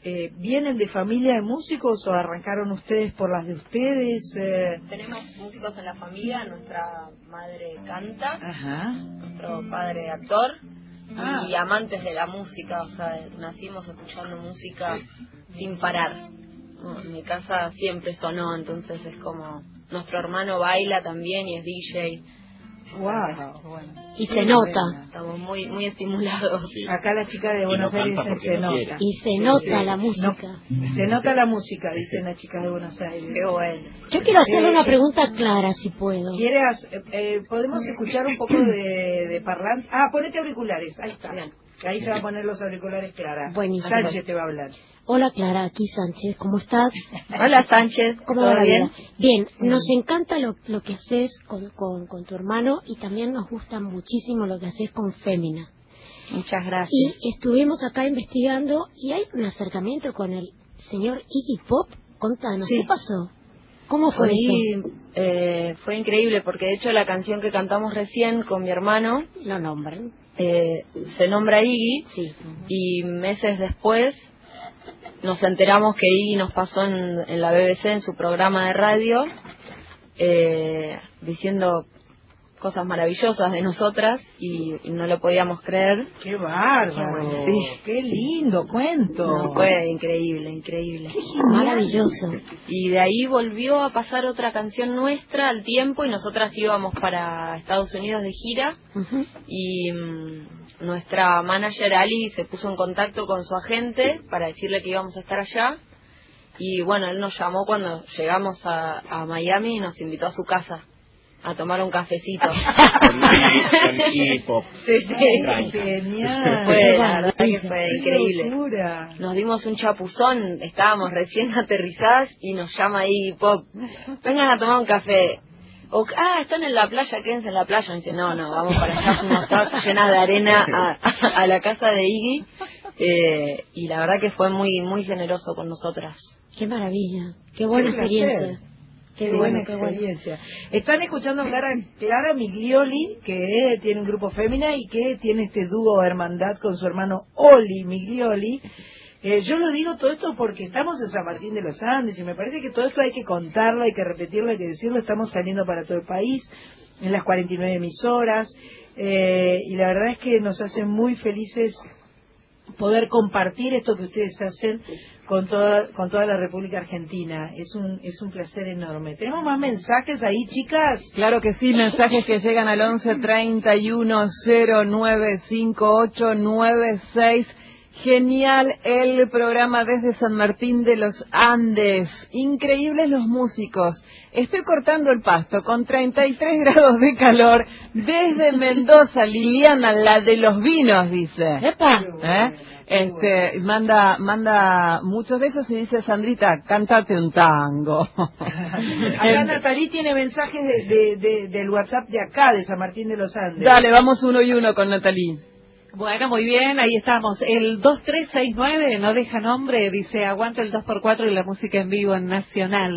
eh, ¿vienen de familia de músicos o arrancaron ustedes por las de ustedes? Eh? Tenemos músicos en la familia, nuestra madre canta, ajá, nuestro padre actor, ah, y amantes de la música, o sea, nacimos escuchando música sin parar. En mi casa siempre sonó, entonces es como... Nuestro hermano baila también y es D J. Wow. Bueno, y se nota. Estamos muy muy estimulados. Sí. Acá la chica de Buenos no Aires dice se no nota. Quiere. Y se nota sí, la música. No, se nota la música, dicen las chicas de Buenos Aires. Qué bueno. Yo quiero hacerle una pregunta clara, si puedo. ¿Quieres? Eh, ¿Podemos escuchar un poco de, de parlante? Ah, ponete auriculares, ahí está. Bien. Ahí se van a poner los auriculares, Clara. Buenísimo. Sánchez te va a hablar. Hola, Clara, aquí Sánchez. ¿Cómo estás? Hola, Sánchez. ¿Cómo va? Bien. Bien, nos encanta lo, lo que haces con, con, con tu hermano y también nos gusta muchísimo lo que haces con Fémina. Muchas gracias. Y estuvimos acá investigando y hay un acercamiento con el señor Iggy Pop. Contanos, sí, ¿qué pasó? ¿Cómo fue sí, eso? Eh, fue increíble porque, de hecho, la canción que cantamos recién con mi hermano... Lo nombran. Eh, se nombra Iggy, sí, uh-huh, y meses después nos enteramos que Iggy nos pasó en, en la B B C, en su programa de radio, eh, diciendo cosas maravillosas de nosotras y, y no lo podíamos creer. ¡Qué bárbaro! Sí. ¡Qué lindo cuento! No, fue increíble, increíble. ¡Qué genial! Maravilloso. Y de ahí volvió a pasar otra canción nuestra al tiempo y nosotras íbamos para Estados Unidos de gira, uh-huh, y mmm, nuestra manager Ali se puso en contacto con su agente para decirle que íbamos a estar allá y bueno, él nos llamó cuando llegamos a, a Miami y nos invitó a su casa a tomar un cafecito con, con Iggy Pop. Sí, sí. Ay, genial. Fue, la verdad que fue increíble. Nos dimos un chapuzón, estábamos recién aterrizadas y nos llama Iggy Pop. Vengan a tomar un café. O, ah, están en la playa, quédense en la playa. Y dice, no, no, vamos para allá, fuimos llenas de arena a, a la casa de Iggy. Eh, y la verdad que fue muy muy generoso con nosotras. Qué maravilla, qué buena experiencia. Qué buena, qué buena experiencia. Están escuchando a Clara, Clara Miglioli, que tiene un grupo Fémina y que tiene este dúo Hermandad con su hermano Oli Miglioli. Eh, yo lo digo todo esto porque estamos en San Martín de los Andes y me parece que todo esto hay que contarlo, hay que repetirlo, hay que decirlo. Estamos saliendo para todo el país, en las cuarenta y nueve emisoras, eh, y la verdad es que nos hacen muy felices poder compartir esto que ustedes hacen con toda con toda la República Argentina. Es un es un placer enorme. ¿Tenemos más mensajes ahí, chicas? Claro que sí, mensajes que llegan al once treinta y uno cero nueve cinco ocho nueve seis. Genial el programa desde San Martín de los Andes. Increíbles los músicos. Estoy cortando el pasto con treinta y tres grados de calor desde Mendoza. Liliana, la de los vinos, dice. ¡Epa! ¿Eh? Este, manda, manda muchos besos y dice, Sandrita, cántate un tango. Acá Nathalie tiene mensajes de, de, de, del WhatsApp de acá, de San Martín de los Andes. Dale, vamos uno y uno con Nathalie. Bueno, muy bien, ahí estamos. El dos tres seis nueve, no deja nombre, dice, aguanta el dos por cuatro y la música en vivo en Nacional.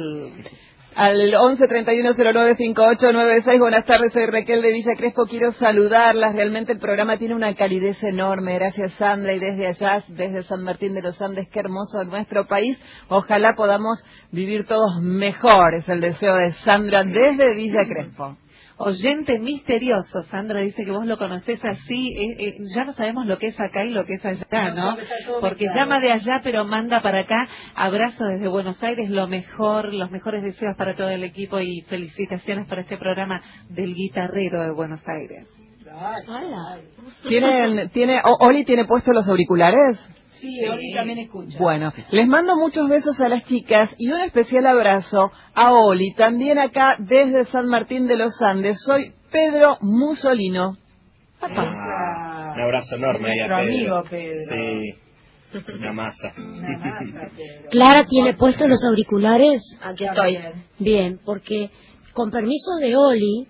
Al once treinta y uno cero nueve cincuenta y ocho noventa y seis, buenas tardes, soy Raquel de Villa Crespo, quiero saludarlas, realmente el programa tiene una calidez enorme, gracias Sandra, y desde allá, desde San Martín de los Andes, qué hermoso nuestro país, ojalá podamos vivir todos mejor, es el deseo de Sandra desde Villa Crespo. Oyente misterioso, Sandra dice que vos lo conocés así, eh, eh, ya no sabemos lo que es acá y lo que es allá, ¿no? Porque llama de allá pero manda para acá. Abrazo desde Buenos Aires, lo mejor, los mejores deseos para todo el equipo y felicitaciones para este programa del guitarrero de Buenos Aires. Hola. ¿Tienen, tiene, Oli tiene puestos los auriculares? Sí, Oli también escucha. Bueno, les mando muchos besos a las chicas y un especial abrazo a Oli, también acá desde San Martín de los Andes. Soy Pedro Musolino. Ah, un abrazo enorme ahí a Pedro. Amigo Pedro. Sí, una masa. Una masa, Pedro. Clara tiene puestos los auriculares. Aquí estoy. Bien, porque con permiso de Oli,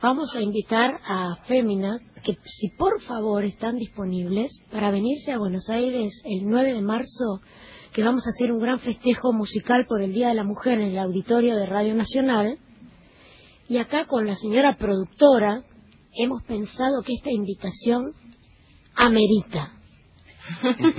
vamos a invitar a Fémina, que si por favor están disponibles para venirse a Buenos Aires el nueve de marzo, que vamos a hacer un gran festejo musical por el Día de la Mujer en el auditorio de Radio Nacional. Y acá con la señora productora hemos pensado que esta invitación amerita.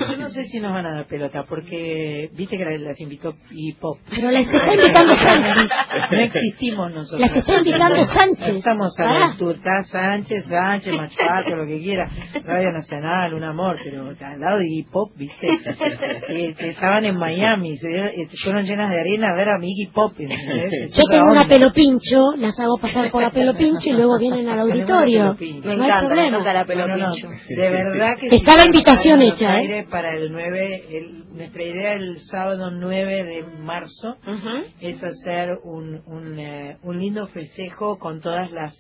Yo no sé si nos van a dar pelota, porque viste que las invitó Iggy Pop. Pero las está invitando Sánchez. No existimos nosotros. Las está invitando Sánchez. Estamos a la turta, Sánchez, Sánchez, Mach Pato, lo que quiera. Radio Nacional, un amor, pero al lado de Iggy Pop, viste. Eh, estaban en Miami, se eh, fueron llenas de arena a ver a mi Iggy Pop. ¿Entendés? Yo tengo una pelopincho, las hago pasar por la pelopincho y luego vienen al auditorio. Me encanta, me encanta la pelopincho. No, no, de verdad que... Está la invitación hecha. Aire para el nueve, el, nuestra idea el sábado nueve de marzo uh-huh. es hacer un, un, eh, un lindo festejo con todas las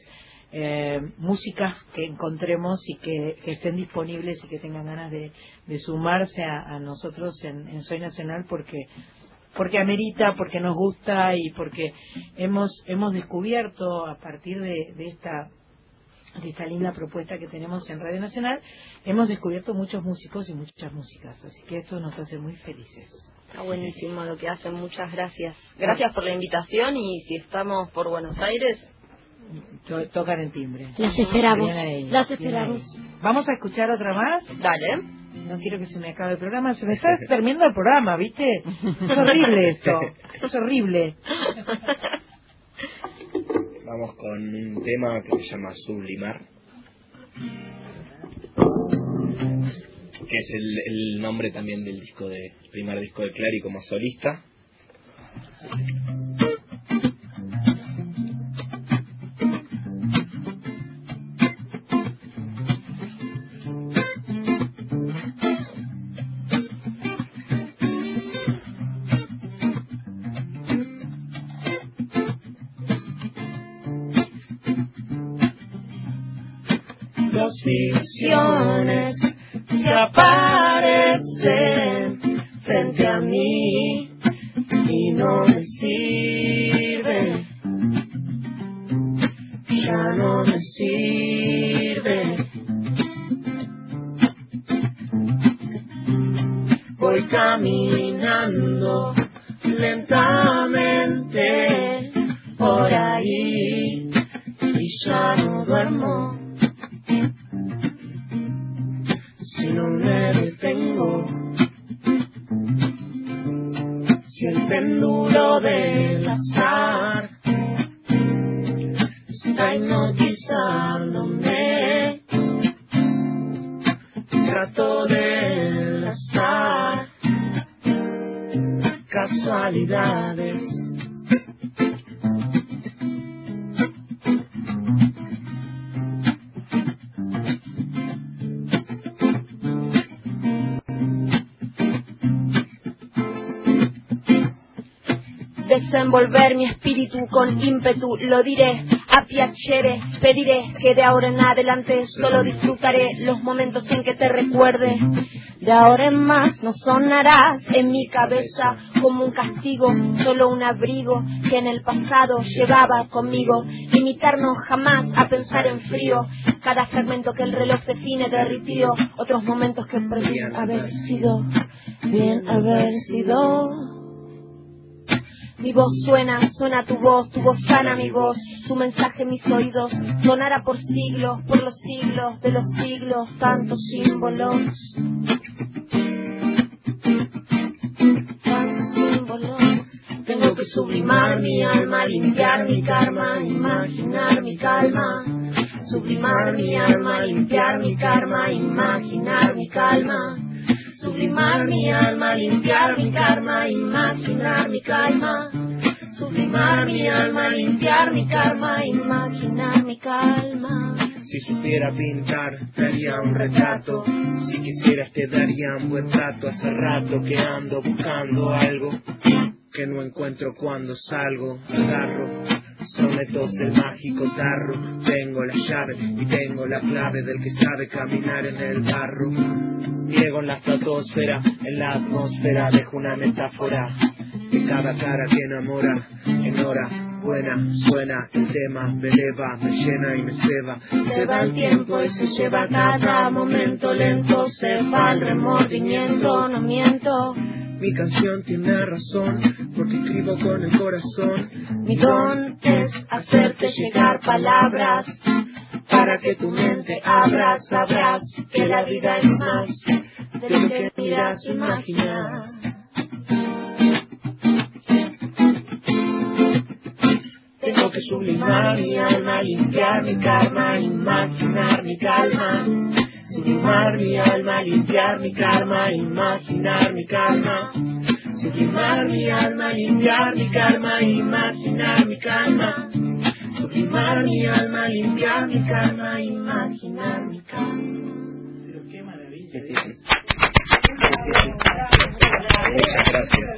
eh, músicas que encontremos y que, que estén disponibles y que tengan ganas de, de sumarse a, a nosotros en, en Soy Nacional, porque porque amerita, porque nos gusta y porque hemos hemos descubierto a partir de, de esta de esta linda propuesta que tenemos en Radio Nacional, hemos descubierto muchos músicos y muchas músicas, así que esto nos hace muy felices. Está buenísimo lo que hacen, muchas gracias. Gracias por la invitación y si estamos por Buenos Aires... To- tocan el timbre. Las esperamos. Ellas, Las esperamos. Vamos a escuchar otra más. Dale. No quiero que se me acabe el programa, se me está terminando el programa, ¿viste? Es horrible esto, es horrible. Vamos con un tema que se llama Sublimar, que es el, el nombre también del disco de, primer disco de Clary como solista. Visiones se aparecen frente a mí y no me sirve, ya no me sirve. Voy caminando lentamente por ahí y ya no duermo. Si el péndulo del azar está hipnotizándome, trato de enlazar casualidades. desenvolver mi espíritu con ímpetu, lo diré, a piacere, pediré que de ahora en adelante solo disfrutaré los momentos en que te recuerde. De ahora en más no sonarás en mi cabeza como un castigo, solo un abrigo que en el pasado llevaba conmigo. Limitarnos jamás a pensar en frío, cada fragmento que el reloj define derritido, otros momentos que perdí haber sido, bien haber sido. Mi voz suena, suena tu voz, tu voz sana mi voz, tu mensaje mis oídos, sonará por siglos, por los siglos de los siglos, tantos símbolos, tantos símbolos. Tengo que sublimar mi alma, limpiar mi karma, imaginar mi calma. Sublimar mi alma, limpiar mi karma, imaginar mi calma. Sublimar mi alma, limpiar mi karma, imaginar mi calma. Sublimar mi alma, limpiar mi karma, imaginar mi calma. Si supiera pintar, te haría un retrato. Si quisieras te daría un buen trato. Hace rato que ando buscando algo que no encuentro cuando salgo, agarro, sometos el mágico tarro. Tengo la llave y tengo la clave del que sabe caminar en el barro. Llego en la estratosfera, en la atmósfera dejo una metáfora de cada cara que enamora. En hora buena suena el tema, me eleva, me llena y me ceba. Se va el tiempo y se lleva cada momento lento, se va el remordimiento, no miento. Mi canción tiene razón, porque escribo con el corazón. Mi don es hacerte llegar palabras, para que tu mente abras, sabrás que la vida es más de lo que miras o imaginas. Tengo que sublimar mi alma, limpiar mi karma, imaginar mi calma. Sublimar mi alma, limpiar mi karma, imaginar mi calma. Sublimar mi alma, limpiar mi karma, imaginar mi calma. Sublimar mi alma, limpiar mi karma, imaginar mi calma. Pero qué maravilla. Muchas gracias.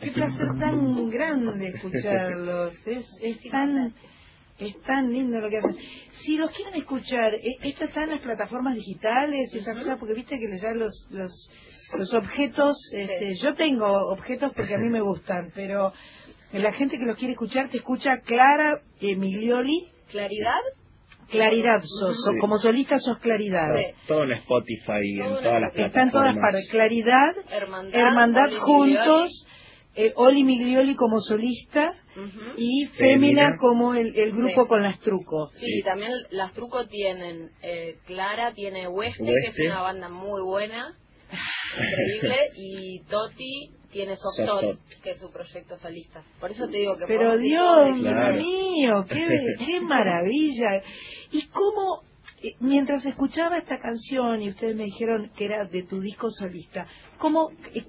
Qué placer tan grande escucharlos. Es, es tan... Es tan lindo lo que hacen. Si los quieren escuchar, ¿esto está en las plataformas digitales y esas cosas? Porque viste que ya los los, los objetos, este, yo tengo objetos porque a mí me gustan, pero la gente que los quiere escuchar, te escucha Clara eh, Miglioli. ¿Claridad? Claridad, sos, sí. Como solista sos Claridad. Sí. Todo en Spotify, todo en todas las plataformas. Está en todas partes. Claridad, Hermandad, Hermandad juntos. Eh, Oli Miglioli como solista, uh-huh. Y Fémina como el, el grupo, sí. Con Las Truco. Sí, sí, también Las Truco tienen, eh, Clara tiene Oeste, Oeste, que es una banda muy buena, increíble, y Toti tiene Softot, que es su proyecto solista. Por eso te digo que... Pero Dios claro. mío, qué, qué maravilla. Y cómo, eh, mientras escuchaba esta canción, y ustedes me dijeron que era de tu disco solista, ¿cómo, eh,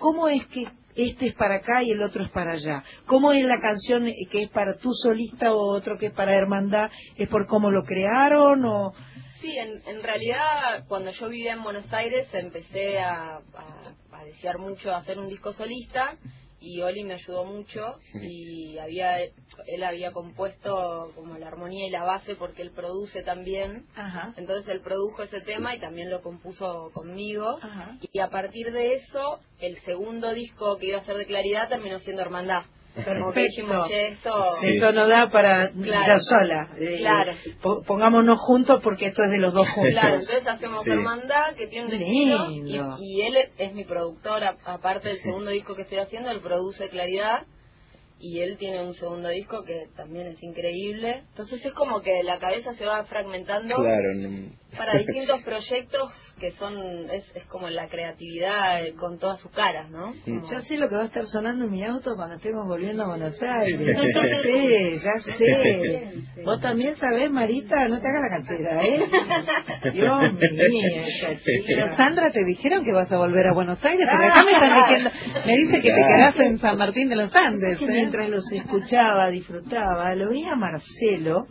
cómo es que... Este es para acá y el otro es para allá? ¿Cómo es la canción que es para tu solista o otro que es para Hermandad? ¿Es por cómo lo crearon? O... Sí, en, en realidad cuando yo vivía en Buenos Aires empecé a, a, a desear mucho hacer un disco solista y Oli me ayudó mucho y había él había compuesto como la armonía y la base porque él produce también. Ajá. Entonces él produjo ese tema y también lo compuso conmigo. Ajá. Y a partir de eso el segundo disco que iba a ser de Claridad terminó siendo Hermandad. Como que dijimos, che, esto... Sí. Esto no da para claro. ya sola. Eh, claro. Pongámonos juntos porque esto es de los dos juntos. Claro, entonces hacemos sí. Hermandad, que tiene un destino, y, y él es mi productor, aparte del segundo disco que estoy haciendo, él produce Claridad, y él tiene un segundo disco que también es increíble. Entonces es como que la cabeza se va fragmentando claro, no. para distintos proyectos que son, es, es como la creatividad con todas sus caras, ¿no? Como... Ya sé lo que va a estar sonando en mi auto cuando estemos volviendo a Buenos Aires. Ya sé, ya sé. Vos también sabés, Marita, no te hagas la canchera, ¿eh? Dios mío, esa chica. Sandra, te dijeron que vas a volver a Buenos Aires, pero acá me están diciendo, me dice que te quedás en San Martín de los Andes, ¿eh? Mientras los escuchaba, disfrutaba, lo veía a Marcelo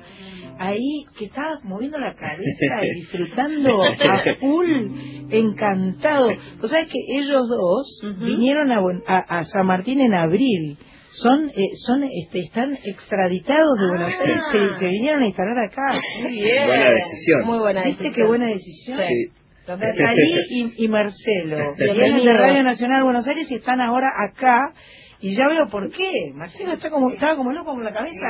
ahí que estaba moviendo la cabeza y disfrutando a full, encantado. O sea, es que ellos dos uh-huh. vinieron a, a, a San Martín en abril. son eh, son este, están extraditados de Buenos Aires, ah. se, se vinieron a instalar acá. Muy bien. Buena decisión. Muy buena decisión. ¿Viste qué buena decisión? Sí. Nathalie y, y Marcelo vienen de Radio Nacional de Buenos Aires y están ahora acá. Y ya veo por qué. Marcelo está como, estaba como loco con la cabeza.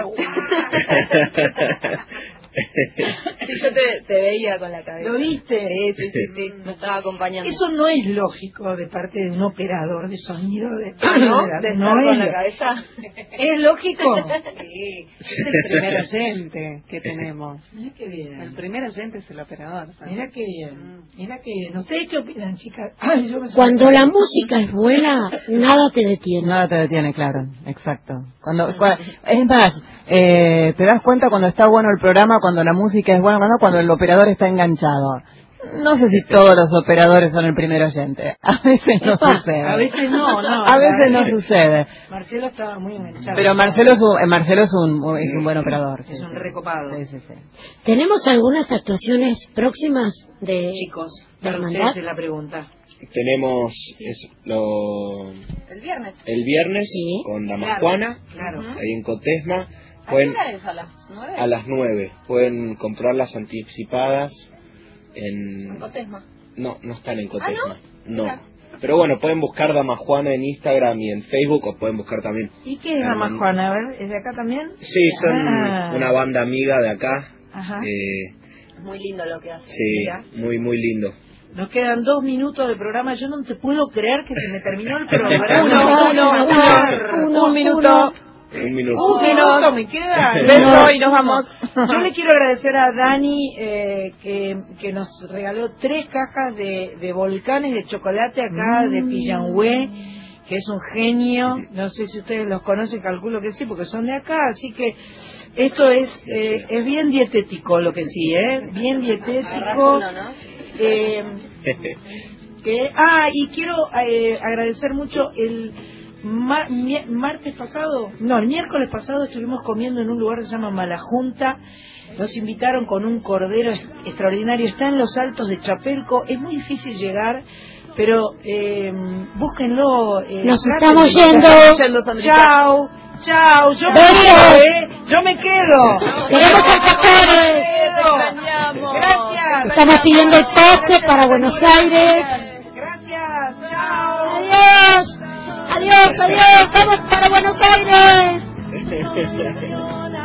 Sí, yo te, te veía con la cabeza. ¿Lo viste? Sí, sí, sí, sí. Me estaba acompañando. Eso no es lógico de parte de un operador de sonido. De... ¿Ah, no? ¿De estar no con es... la cabeza? ¿Es lógico? Sí. Es el primer oyente que tenemos. Mira qué bien. El primer oyente es el operador. Mira qué bien. Mira qué bien. ¿Ustedes qué opinan, chicas? Ay, yo cuando la música es buena, nada te detiene. Nada te detiene, claro. Exacto. Cuando, cuando... Es más... Eh, te das cuenta cuando está bueno el programa, cuando la música es buena, ¿no? Cuando el operador está enganchado. No sé si todos los operadores son el primer oyente. A veces no Epa, sucede. A veces no, no. A veces no sucede. Marcelo estaba muy enganchado. Pero Marcelo es un, Marcelo es un, es un buen operador. Es sí, un recopado. Sí, sí, sí. ¿Tenemos algunas actuaciones próximas de chicos? De Hermandad. Esa es la pregunta. Tenemos eso, lo... el viernes. El viernes sí. Con Damajuana. Claro, claro. Ahí en Cotesma. Pueden, ¿a, ¿A las nueve? A las nueve. Pueden comprar las anticipadas en... ¿En Cotesma? No, no están en Cotesma. ¿Ah, no? No. Pero bueno, pueden buscar Damajuana en Instagram y en Facebook, o pueden buscar también... ¿Y qué es Damajuana? A ver, ¿es de acá también? Sí, son ah. una banda amiga de acá. Ajá. Eh, muy lindo lo que hacen. Sí, Mira. muy, muy lindo. Nos quedan dos minutos de programa. Yo no te puedo creer que se me terminó el programa. uno, uno, uno, uno, un minuto. Uno. Un minuto. Un minuto me queda. Beso y nos vamos. Yo le quiero agradecer a Dani eh, que, que nos regaló tres cajas de, de volcanes de chocolate acá mm. de Pillañhue, que es un genio. No sé si ustedes los conocen, calculo que sí, porque son de acá. Así que esto es eh, es bien dietético lo que sí, ¿eh? Bien dietético. Eh, que, ah, y quiero eh, agradecer mucho el... Mar, martes pasado, no, el miércoles pasado estuvimos comiendo en un lugar que se llama Malajunta. Nos invitaron con un cordero extraordinario. Está en los altos de Chapelco. Es muy difícil llegar, pero eh, búsquenlo. Eh, Nos estamos yendo. Chao, chao. Yo me quedo, ¿eh? Yo me quedo. Queremos alcanzar. Gracias. Estamos pidiendo el pase para Buenos Aires. Gracias. Chao. Adiós. Adiós, adiós, vamos para Buenos Aires.